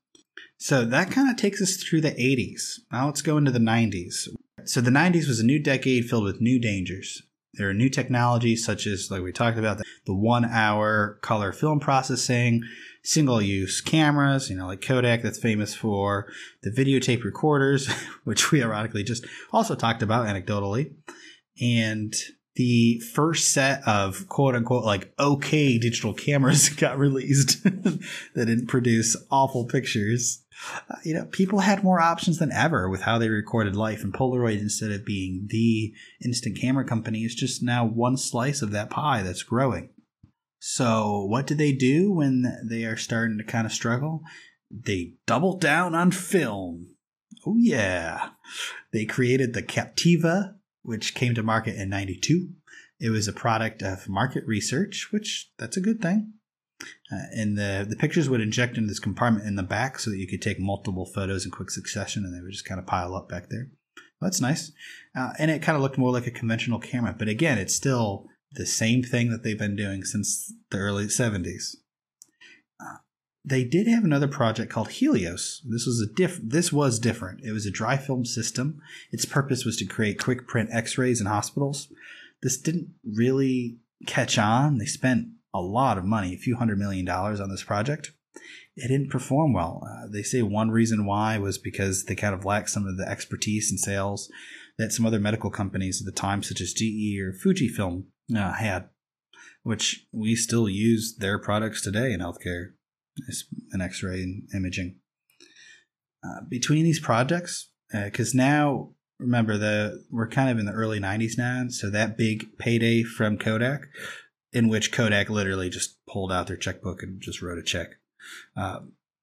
So that kind of takes us through the 80s. Now let's go into the 90s. So the 90s was a new decade filled with new dangers. There are new technologies such as, like we talked about, the 1-hour color film processing, single-use cameras, you know, like Kodak that's famous for, the videotape recorders, which we ironically just also talked about anecdotally, and the first set of quote-unquote like okay digital cameras got released that didn't produce awful pictures. You know, people had more options than ever with how they recorded life, and Polaroid, instead of being the instant camera company, is just now one slice of that pie that's growing. So what do they do when they are starting to kind of struggle? They double down on film. Oh, yeah. They created the Captiva, which came to market in 92. It was a product of market research, which that's a good thing. And the pictures would inject into this compartment in the back so that you could take multiple photos in quick succession, and they would just kind of pile up back there. Well, that's nice. And it kind of looked more like a conventional camera. But again, it's still the same thing that they've been doing since the early 70s. They did have another project called Helios. This was different. It was a dry film system. Its purpose was to create quick print x-rays in hospitals. This didn't really catch on. They spent a lot of money, a few $100 million on this project. It didn't perform well. They say one reason why was because they kind of lacked some of the expertise and sales that some other medical companies at the time, such as GE or Fujifilm, had, which we still use their products today in healthcare as an x-ray and imaging. Between these projects, because now, remember, we're kind of in the early 90s now, so that big payday from Kodak, in which Kodak literally just pulled out their checkbook and just wrote a check,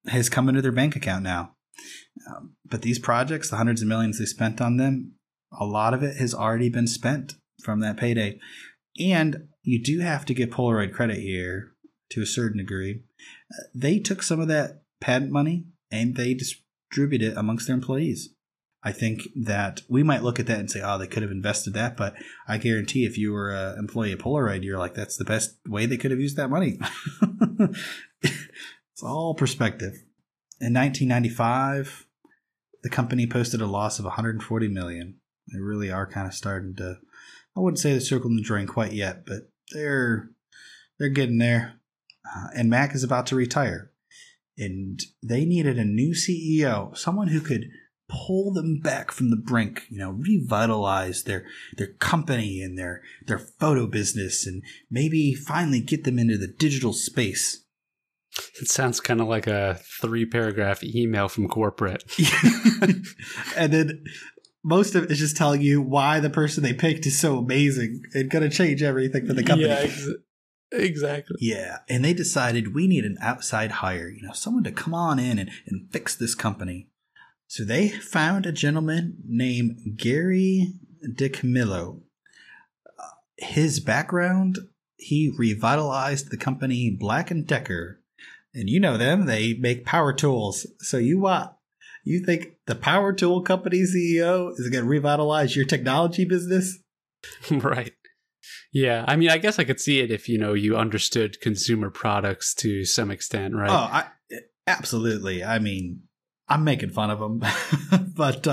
has come into their bank account now. But these projects, the hundreds of millions they spent on them, a lot of it has already been spent from that payday. And you do have to give Polaroid credit here to a certain degree. They took some of that patent money and they distributed it amongst their employees. I think that we might look at that and say, oh, they could have invested that. But I guarantee if you were an employee at Polaroid, you're like, that's the best way they could have used that money. It's all perspective. In 1995, the company posted a loss of $140 million. They really are kind of starting to, I wouldn't say they're circling the drain quite yet, but they're getting there. And Mac is about to retire. And they needed a new CEO, someone who could pull them back from the brink, you know, revitalize their company and their photo business, and maybe finally get them into the digital space. It sounds kind of like a 3-paragraph email from corporate. And then most of it is just telling you why the person they picked is so amazing and going to change everything for the company. Yeah, exactly. Yeah. And they decided we need an outside hire, you know, someone to come on in and fix this company. So they found a gentleman named Gary DiCamillo. His background, he revitalized the company Black & Decker. And you know them, they make power tools. So you think the power tool company CEO is going to revitalize your technology business? Right. Yeah. I mean, I guess I could see it if, you know, you understood consumer products to some extent, right? Oh, absolutely. I mean, I'm making fun of them, but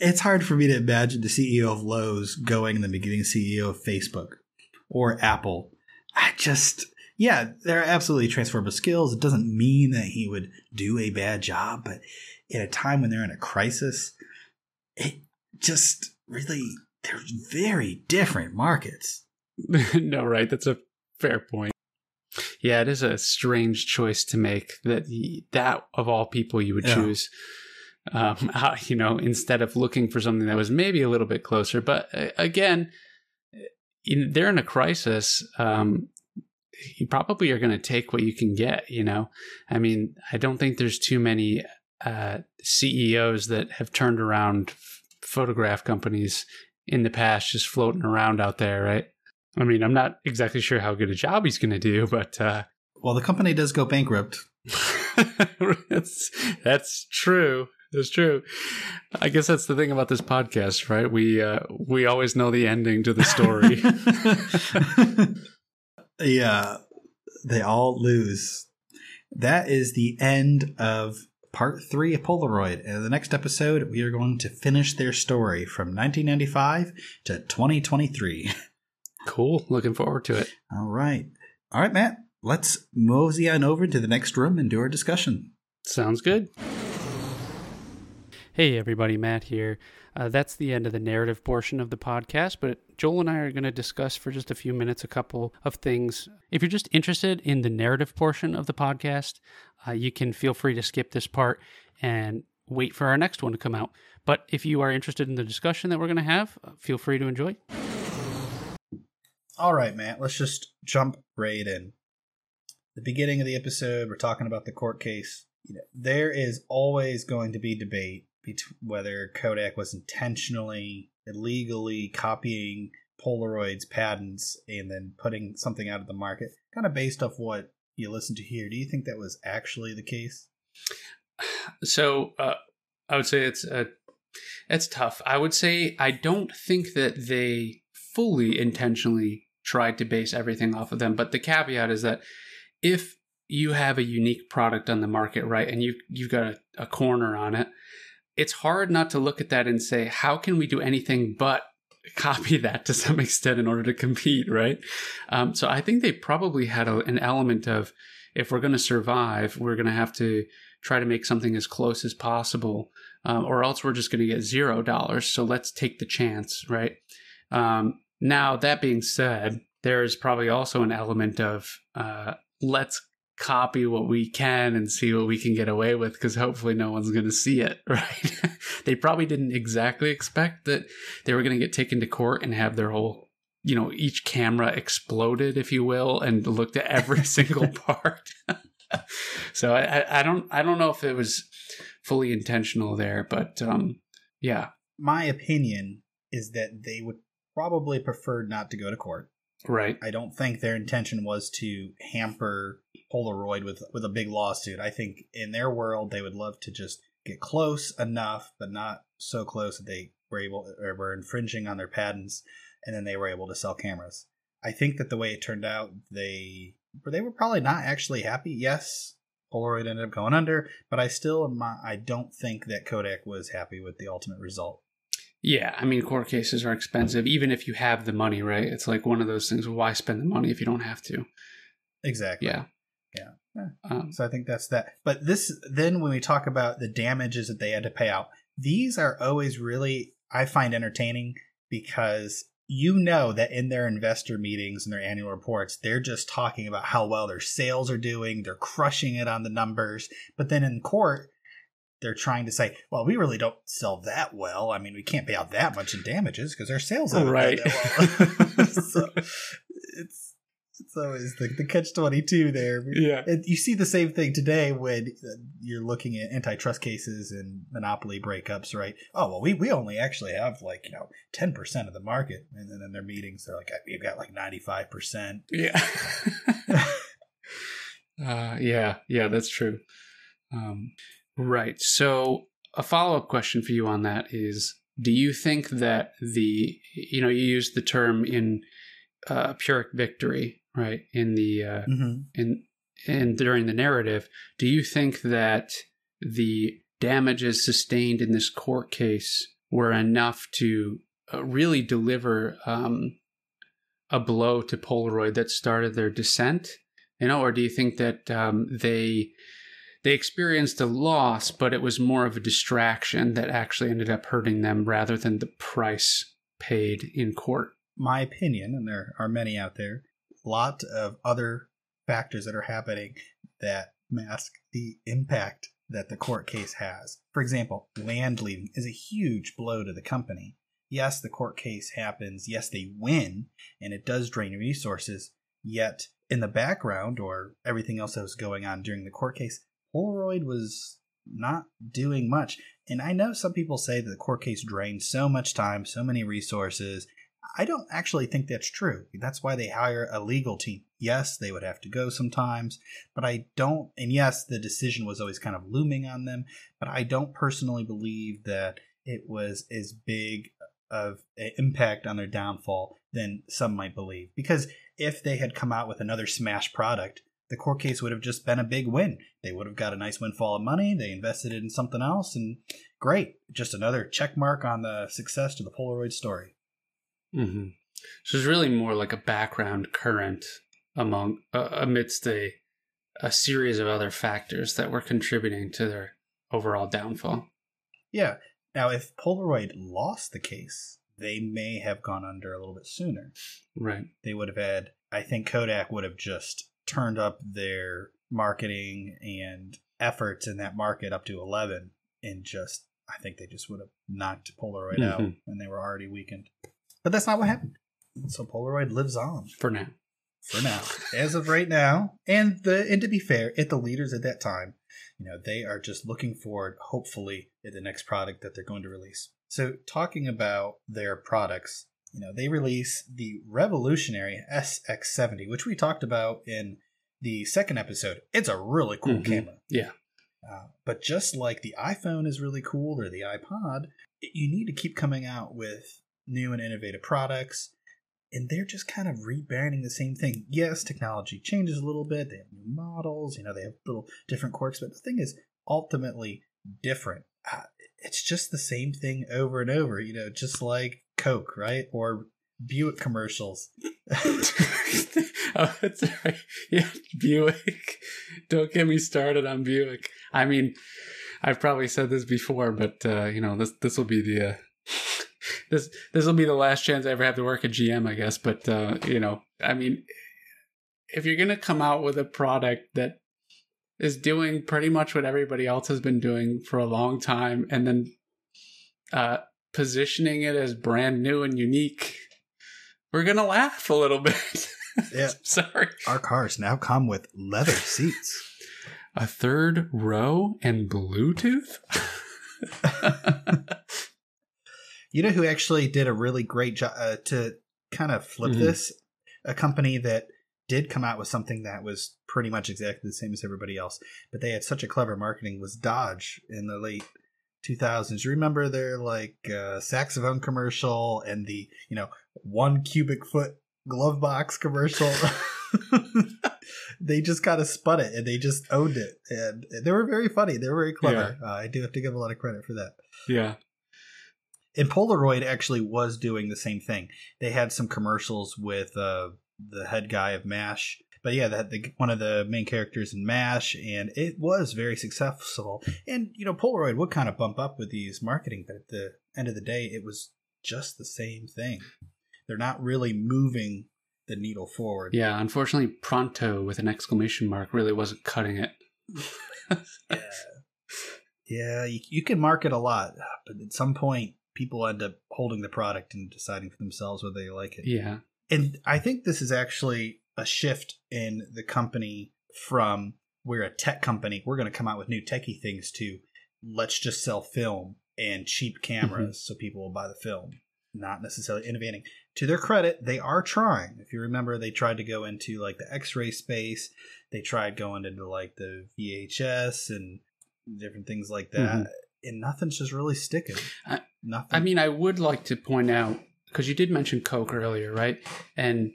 it's hard for me to imagine the CEO of Lowe's going and then becoming CEO of Facebook or Apple. Yeah, they're absolutely transferable skills. It doesn't mean that he would do a bad job, but in a time when they're in a crisis, it just really, they're very different markets. No, right. That's a fair point. Yeah, it is a strange choice to make that of all people you would choose. instead of looking for something that was maybe a little bit closer. But again, they're in a crisis. You probably are going to take what you can get, you know? I mean, I don't think there's too many CEOs that have turned around photograph companies in the past just floating around out there, right? I mean, I'm not exactly sure how good a job he's going to do, but... Well, the company does go bankrupt. That's true. That's true. I guess that's the thing about this podcast, right? We always know the ending to the story. Yeah, they all lose. That is the end of part 3 of Polaroid. In the next episode, we are going to finish their story from 1995 to 2023. Cool. Looking forward to it. All right. All right, Matt. Let's mosey on over to the next room and do our discussion. Sounds good. Hey, everybody. Matt here. That's the end of the narrative portion of the podcast, but Joel and I are going to discuss for just a few minutes a couple of things. If you're just interested in the narrative portion of the podcast, you can feel free to skip this part and wait for our next one to come out. But if you are interested in the discussion that we're going to have, feel free to enjoy. All right, Matt, let's just jump right in. The beginning of the episode, we're talking about the court case. You know, there is always going to be debate whether Kodak was intentionally, illegally copying Polaroid's patents and then putting something out of the market, kind of based off what you listen to here. Do you think that was actually the case? So I would say it's tough. I would say I don't think that they fully intentionally tried to base everything off of them. But the caveat is that if you have a unique product on the market, right, and you've got a corner on it, it's hard not to look at that and say, how can we do anything but copy that to some extent in order to compete, right? So I think they probably had an element of, if we're going to survive, we're going to have to try to make something as close as possible, or else we're just going to get $0. So let's take the chance, right? Now, that being said, there is probably also an element of let's copy what we can and see what we can get away with, because hopefully no one's going to see it, right? They probably didn't exactly expect that they were going to get taken to court and have their whole, you know, each camera exploded, if you will, and looked at every single part. So I don't know if it was fully intentional there, but yeah. My opinion is that they would probably prefer not to go to court. Right. I don't think their intention was to hamper Polaroid with a big lawsuit. I think in their world, they would love to just get close enough, but not so close that they were able or were infringing on their patents, and then they were able to sell cameras. I think that the way it turned out, they were probably not actually happy. Yes, Polaroid ended up going under, but I don't think that Kodak was happy with the ultimate result. Yeah, I mean, court cases are expensive, even if you have the money, right? It's like one of those things, why spend the money if you don't have to? Exactly. Yeah. So I think that's that. But this, then when we talk about the damages that they had to pay out, these are always really, I find, entertaining, because you know that in their investor meetings and their annual reports, they're just talking about how well their sales are doing, they're crushing it on the numbers, but then in court, they're trying to say, well, we really don't sell that well. I mean, we can't pay out that much in damages because our sales are right. That well. So it's always the catch-22 there. Yeah. And you see the same thing today when you're looking at antitrust cases and monopoly breakups, right? Oh, well, we only actually have 10% of the market. And then in their meetings, they're like, we've got 95%. Yeah. Yeah, that's true. Right. So a follow-up question for you on that is, do you think that you used the term in Pyrrhic victory, right, in the in during the narrative, do you think that the damages sustained in this court case were enough to really deliver a blow to Polaroid that started their descent? You know, or do you think that they experienced a loss, but it was more of a distraction that actually ended up hurting them rather than the price paid in court? My opinion, and there are many out there, a lot of other factors that are happening that mask the impact that the court case has. For example, Land leaving is a huge blow to the company. Yes, the court case happens. Yes, they win, and it does drain resources. Yet, in the background, or everything else that was going on during the court case, Polaroid was not doing much. And I know some people say that the court case drained so much time, so many resources. I don't actually think that's true. That's why they hire a legal team. Yes, they would have to go sometimes, but I don't, and yes, the decision was always kind of looming on them, but I don't personally believe that it was as big of an impact on their downfall than some might believe. Because if they had come out with another smash product, the court case would have just been a big win. They would have got a nice windfall of money. They invested it in something else, and great. Just another check mark on the success to the Polaroid story. Mm-hmm. So it's really more like a background current amidst a series of other factors that were contributing to their overall downfall. Yeah. Now, if Polaroid lost the case, they may have gone under a little bit sooner. Right. They would have had, I think Kodak would have just turned up their marketing and efforts in that market up to 11 and just, I think they just would have knocked Polaroid out and they were already weakened. But that's not what happened. So Polaroid lives on. For now. For now. As of right now. And to be fair, at the leaders at that time, you know, they are just looking forward, hopefully, at the next product that they're going to release. So talking about their products, you know, they release the revolutionary SX-70, which we talked about in the second episode. It's a really cool camera. Yeah. But just like the iPhone is really cool or the iPod, you need to keep coming out with new and innovative products, and they're just kind of rebranding the same thing. Yes, technology changes a little bit. They have new models, you know, they have little different quirks, but the thing is ultimately different. It's just the same thing over and over, you know, just like Coke, right? Or Buick commercials. Oh, that's right. Yeah, Buick. Don't get me started on Buick. I mean, I've probably said this before, but, you know, this will be the... This will be the last chance I ever have to work at GM, I guess. But, you know, I mean, if you're going to come out with a product that is doing pretty much what everybody else has been doing for a long time and then positioning it as brand new and unique, we're going to laugh a little bit. Yeah. Sorry. Our cars now come with leather seats. A third row and Bluetooth? You know who actually did a really great job to kind of flip this? A company that did come out with something that was pretty much exactly the same as everybody else, but they had such a clever marketing, was Dodge in the late 2000s. You remember their like saxophone commercial and the, you know, 1 cubic foot glove box commercial? They just kind of spun it and they just owned it. And they were very funny. They were very clever. Yeah. I do have to give a lot of credit for that. Yeah. And Polaroid actually was doing the same thing. They had some commercials with the head guy of MASH. But yeah, one of the main characters in MASH, and it was very successful. And, you know, Polaroid would kind of bump up with these marketing, but at the end of the day, it was just the same thing. They're not really moving the needle forward. Yeah, unfortunately, Pronto with an exclamation mark really wasn't cutting it. Yeah. Yeah, you can market a lot, but at some point, people end up holding the product and deciding for themselves whether they like it. Yeah. And I think this is actually a shift in the company from we're a tech company, we're going to come out with new techie things, to let's just sell film and cheap cameras so people will buy the film, not necessarily innovating. To their credit, they are trying. If you remember, they tried to go into like the X-ray space. They tried going into like the VHS and different things like that. Mm-hmm. And nothing's just really sticking. Nothing. I mean, I would like to point out, because you did mention Coke earlier, right? And,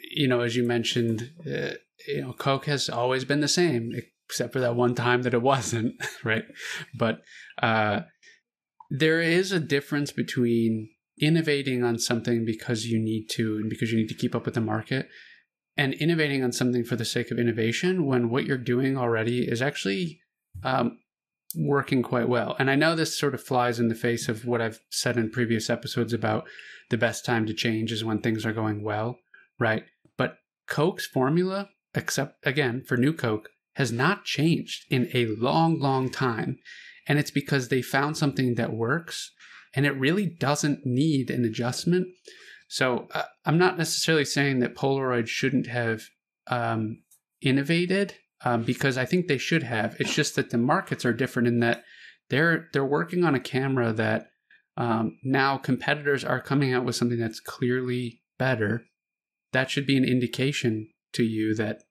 you know, as you mentioned, you know, Coke has always been the same, except for that one time that it wasn't, right? But there is a difference between innovating on something because you need to, and because you need to keep up with the market, and innovating on something for the sake of innovation when what you're doing already is actually... working quite well. And I know this sort of flies in the face of what I've said in previous episodes about the best time to change is when things are going well, right? But Coke's formula, except again for New Coke, has not changed in a long, long time. And it's because they found something that works and it really doesn't need an adjustment. So I'm not necessarily saying that Polaroid shouldn't have innovated because I think they should have. It's just that the markets are different in that they're working on a camera that now competitors are coming out with something that's clearly better. That should be an indication to you that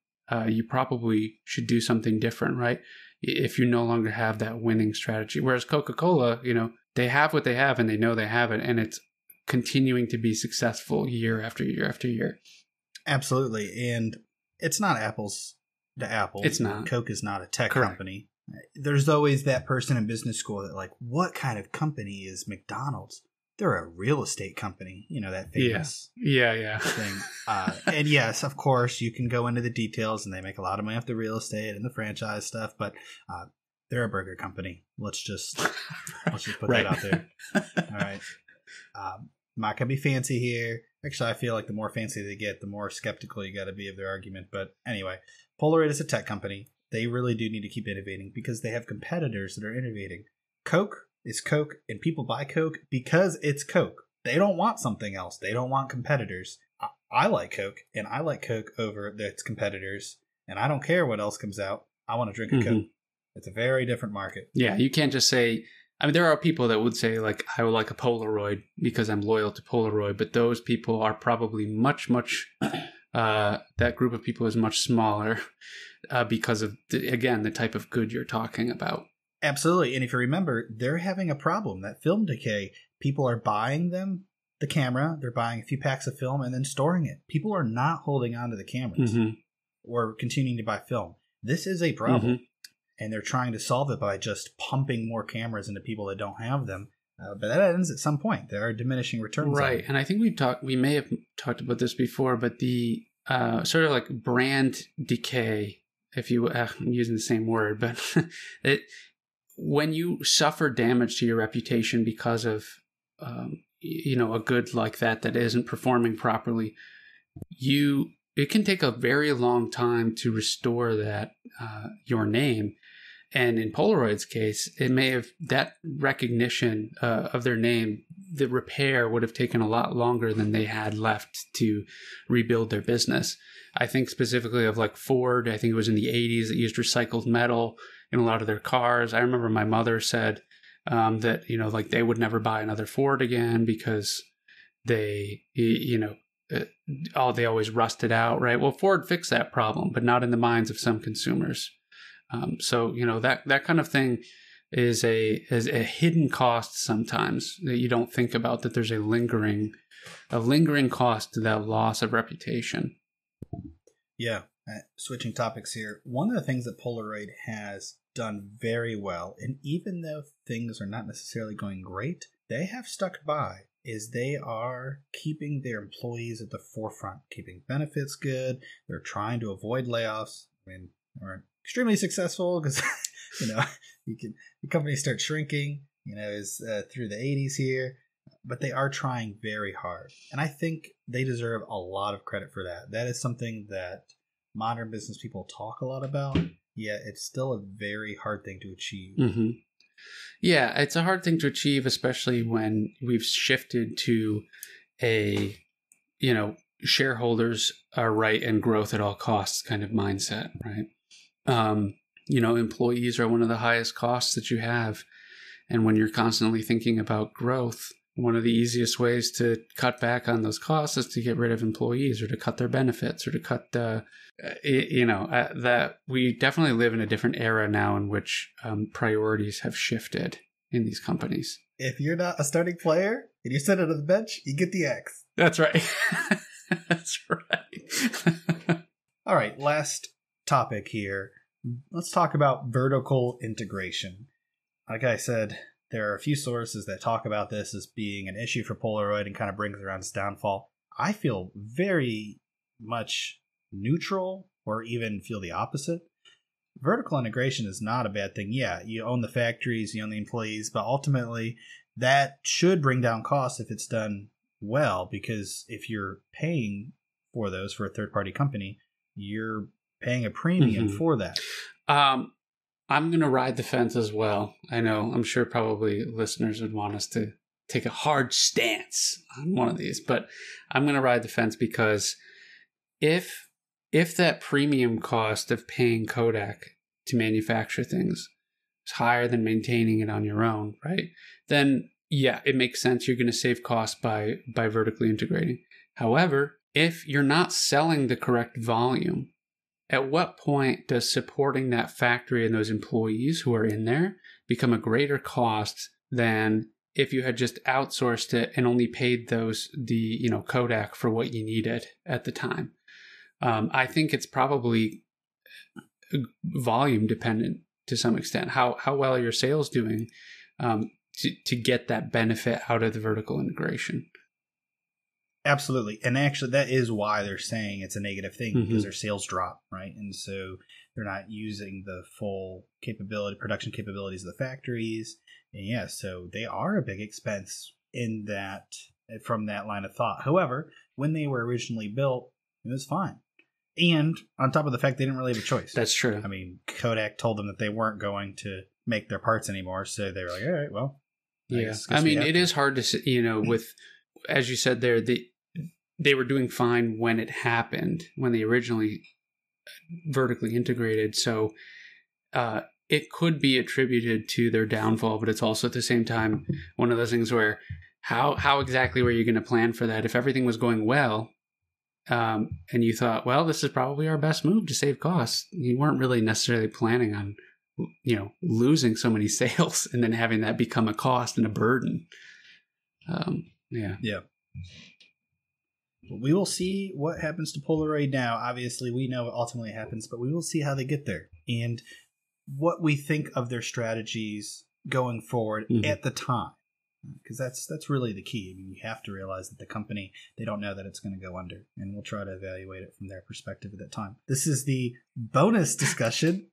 you probably should do something different, right? If you no longer have that winning strategy. Whereas Coca-Cola, you know, they have what they have and they know they have it, and it's continuing to be successful year after year after year. Absolutely. And it's not apples to apples. It's not. Coke is not a tech company. There's always that person in business school that like, what kind of company is McDonald's? They're a real estate company, you know, that famous thing. And yes, of course, you can go into the details and they make a lot of money off the real estate and the franchise stuff, but they're a burger company. Let's just put that out there. All right. Not gonna be fancy here. Actually, I feel like the more fancy they get, the more skeptical you got to be of their argument. But anyway, Polaroid is a tech company. They really do need to keep innovating because they have competitors that are innovating. Coke is Coke, and people buy Coke because it's Coke. They don't want something else. They don't want competitors. I like Coke, and I like Coke over its competitors, and I don't care what else comes out. I want to drink a Coke. It's a very different market. Yeah, you can't just say... I mean, there are people that would say, like, I would like a Polaroid because I'm loyal to Polaroid, but those people are probably much, much... that group of people is much smaller because of, again, the type of good you're talking about. Absolutely. And if you remember, they're having a problem. That film decay, people are buying them, the camera, they're buying a few packs of film and then storing it. People are not holding on to the cameras or continuing to buy film. This is a problem. And they're trying to solve it by just pumping more cameras into people that don't have them. But that ends at some point. There are diminishing returns. Right. And I think we may have talked about this before, but the sort of like brand decay, if you, I'm using the same word, but when you suffer damage to your reputation because of, you know, a good like that isn't performing properly, it can take a very long time to restore that, your name. And in Polaroid's case, it may have that recognition of their name, the repair would have taken a lot longer than they had left to rebuild their business. I think specifically of like Ford, I think it was in the 80s, that used recycled metal in a lot of their cars. I remember my mother said that, you know, like they would never buy another Ford again because they, you know, they always rusted out, right? Well, Ford fixed that problem, but not in the minds of some consumers. So, you know, that kind of thing is a hidden cost sometimes that you don't think about, that there's a lingering cost to that loss of reputation. Yeah. Switching topics here. One of the things that Polaroid has done very well, and even though things are not necessarily going great, they have stuck by, is they are keeping their employees at the forefront, keeping benefits good. They're trying to avoid layoffs. I mean, or extremely successful because, you know, the company starts shrinking, you know, is through the 80s here, but they are trying very hard. And I think they deserve a lot of credit for that. That is something that modern business people talk a lot about, yet it's still a very hard thing to achieve. Mm-hmm. Yeah, it's a hard thing to achieve, especially when we've shifted to a, you know, shareholders are right and growth at all costs kind of mindset, right? You know, employees are one of the highest costs that you have. And when you're constantly thinking about growth, one of the easiest ways to cut back on those costs is to get rid of employees or to cut their benefits or to cut the, you know, that we definitely live in a different era now in which priorities have shifted in these companies. If you're not a starting player and you're sent out of the bench, you get the X. That's right. That's right. All right. Last topic here. Let's talk about vertical integration. Like I said, there are a few sources that talk about this as being an issue for Polaroid and kind of brings around its downfall. I feel very much neutral or even feel the opposite. Vertical integration is not a bad thing. Yeah, you own the factories, you own the employees, but ultimately that should bring down costs if it's done well, because if you're paying for those for a third-party company, you're paying a premium for that. I'm going to ride the fence as well. I know, I'm sure probably listeners would want us to take a hard stance on one of these, but I'm going to ride the fence because if that premium cost of paying Kodak to manufacture things is higher than maintaining it on your own, right? Then yeah, it makes sense. You're going to save costs by vertically integrating. However, if you're not selling the correct volume, at what point does supporting that factory and those employees who are in there become a greater cost than if you had just outsourced it and only paid Kodak for what you needed at the time? I think it's probably volume dependent to some extent. How well are your sales doing to get that benefit out of the vertical integration? Absolutely. And actually, that is why they're saying it's a negative thing, mm-hmm. because their sales drop, right? And so they're not using the full production capabilities of the factories. And yeah, so they are a big expense in that, from that line of thought. However, when they were originally built, it was fine. And on top of the fact, they didn't really have a choice. That's true. I mean, Kodak told them that they weren't going to make their parts anymore. So they were like, all right, well. Yeah. I mean, it is hard to, with, as you said there, they were doing fine when it happened, when they originally vertically integrated. So it could be attributed to their downfall, but it's also at the same time one of those things where how exactly were you going to plan for that? If everything was going well and you thought, well, this is probably our best move to save costs, you weren't really necessarily planning on losing so many sales and then having that become a cost and a burden. Yeah. Well, we will see what happens to Polaroid now. Obviously, we know what ultimately happens, but we will see how they get there and what we think of their strategies going forward mm-hmm. at the time. Because that's really the key. I mean, you have to realize that the company, they don't know that it's going to go under, and we'll try to evaluate it from their perspective at that time. This is the bonus discussion.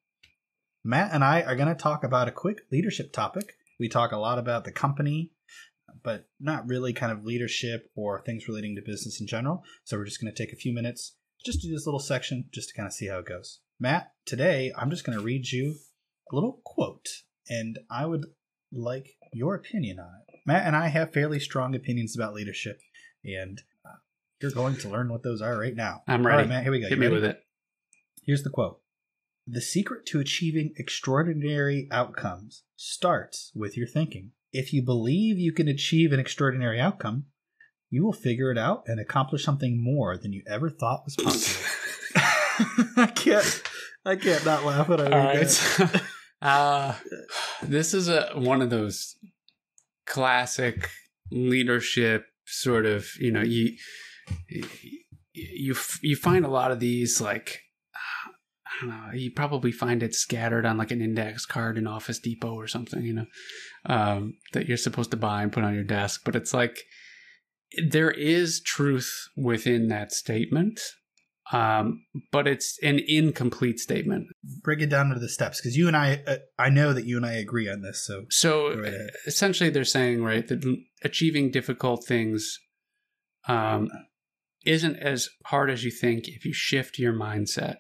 Matt and I are going to talk about a quick leadership topic. We talk a lot about the company, but not really kind of leadership or things relating to business in general. So we're just going to take a few minutes, just do this little section, just to kind of see how it goes. Matt, today, I'm just going to read you a little quote, and I would like your opinion on it. Matt and I have fairly strong opinions about leadership, and you're going to learn what those are right now. I'm ready. All right, Matt, here we go. Hit me with it. Here's the quote. The secret to achieving extraordinary outcomes starts with your thinking. If you believe you can achieve an extraordinary outcome, you will figure it out and accomplish something more than you ever thought was possible. I can't not laugh at it. All right. This is one of those classic leadership sort of, you find a lot of these, like, I don't know, you probably find it scattered on like an index card in Office Depot or something, that you're supposed to buy and put on your desk. But it's like, there is truth within that statement, but it's an incomplete statement. Break it down into the steps, because you and I know that you and I agree on this. So right, essentially they're saying, right, that achieving difficult things isn't as hard as you think if you shift your mindset.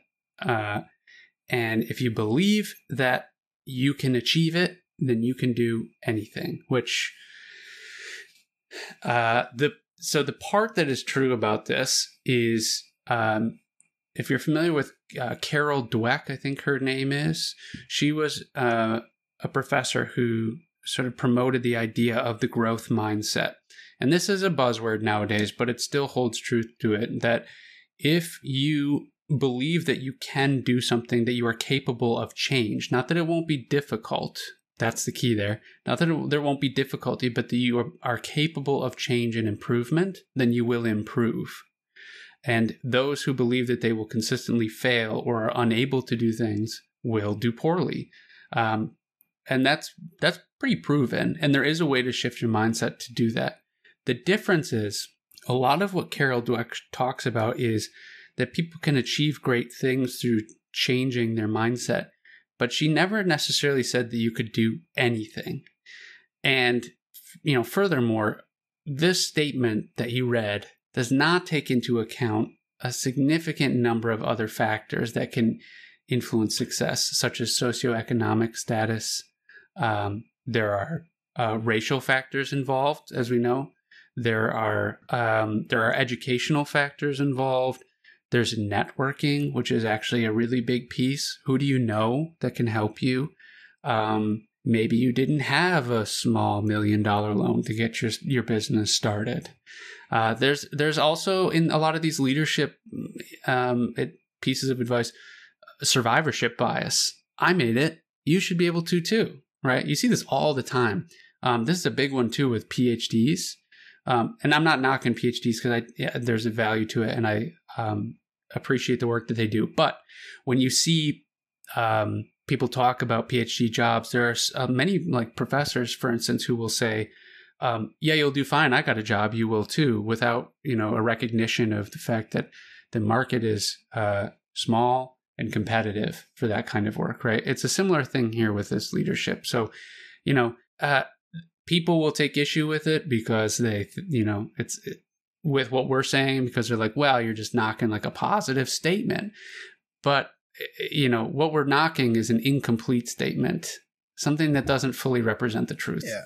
And if you believe that you can achieve it, then you can do anything, which, so the part that is true about this is, if you're familiar with, Carol Dweck, I think her name is, she was, a professor who sort of promoted the idea of the growth mindset. And this is a buzzword nowadays, but it still holds truth to it, that if you believe that you can do something, that you are capable of change, not that it won't be difficult. That's the key there. Not that there won't be difficulty, but that you are capable of change and improvement, then you will improve. And those who believe that they will consistently fail or are unable to do things will do poorly. And that's pretty proven. And there is a way to shift your mindset to do that. The difference is, a lot of what Carol Dweck talks about is that people can achieve great things through changing their mindset. But she never necessarily said that you could do anything. And, furthermore, this statement that you read does not take into account a significant number of other factors that can influence success, such as socioeconomic status. There are racial factors involved, as we know. There are educational factors involved. There's networking, which is actually a really big piece. Who do you know that can help you? Maybe you didn't have a small $1 million loan to get your business started. There's also in a lot of these leadership pieces of advice, survivorship bias. I made it. You should be able to too, right? You see this all the time. This is a big one too with PhDs. And I'm not knocking PhDs because there's a value to it, and I appreciate the work that they do. But when you see people talk about PhD jobs, there are many like professors, for instance, who will say, yeah, you'll do fine. I got a job. You will too, without, a recognition of the fact that the market is small and competitive for that kind of work, right? It's a similar thing here with this leadership. So, people will take issue with it because they, with what we're saying, because they're like, well, you're just knocking like a positive statement. But, what we're knocking is an incomplete statement, something that doesn't fully represent the truth. Yeah.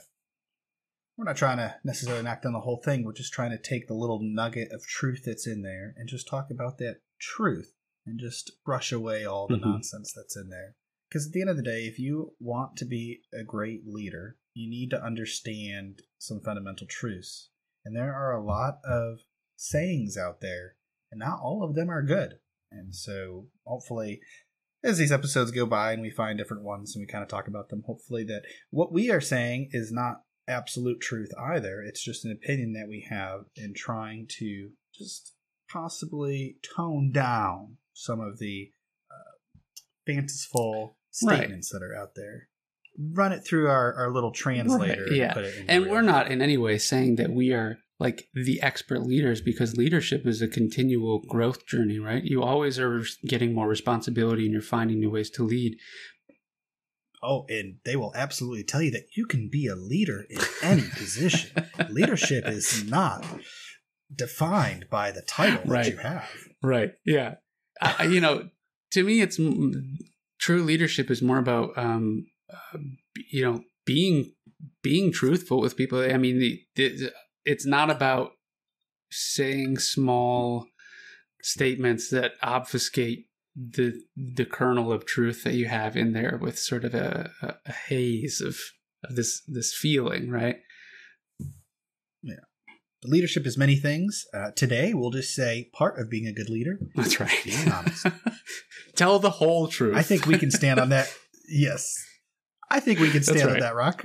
We're not trying to necessarily knock down the whole thing. We're just trying to take the little nugget of truth that's in there and just talk about that truth and just brush away all the nonsense that's in there. Because at the end of the day, if you want to be a great leader, you need to understand some fundamental truths. And there are a lot of sayings out there, and not all of them are good. And so hopefully, as these episodes go by and we find different ones and we kind of talk about them, hopefully that what we are saying is not absolute truth either. It's just an opinion that we have in trying to just possibly tone down some of the fanciful statements that are out there. Run it through our little translator. Right, yeah. And we're not in any way saying that we are like the expert leaders, because leadership is a continual growth journey, right? You always are getting more responsibility and you're finding new ways to lead. Oh, and they will absolutely tell you that you can be a leader in any position. Leadership is not defined by the title that you have. Right. Yeah. To me, it's true leadership is more about, being truthful with people. I mean, it's not about saying small statements that obfuscate the kernel of truth that you have in there with sort of a haze of this feeling, right? Yeah. Leadership is many things. Today, we'll just say part of being a good leader. That's right. Being honest. Tell the whole truth. I think we can stand on that. Yes. I think we can stand on that, Rock.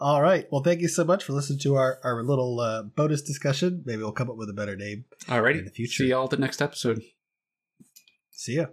All right. Well, thank you so much for listening to our little bonus discussion. Maybe we'll come up with a better name in the future. See you all at the next episode. See ya.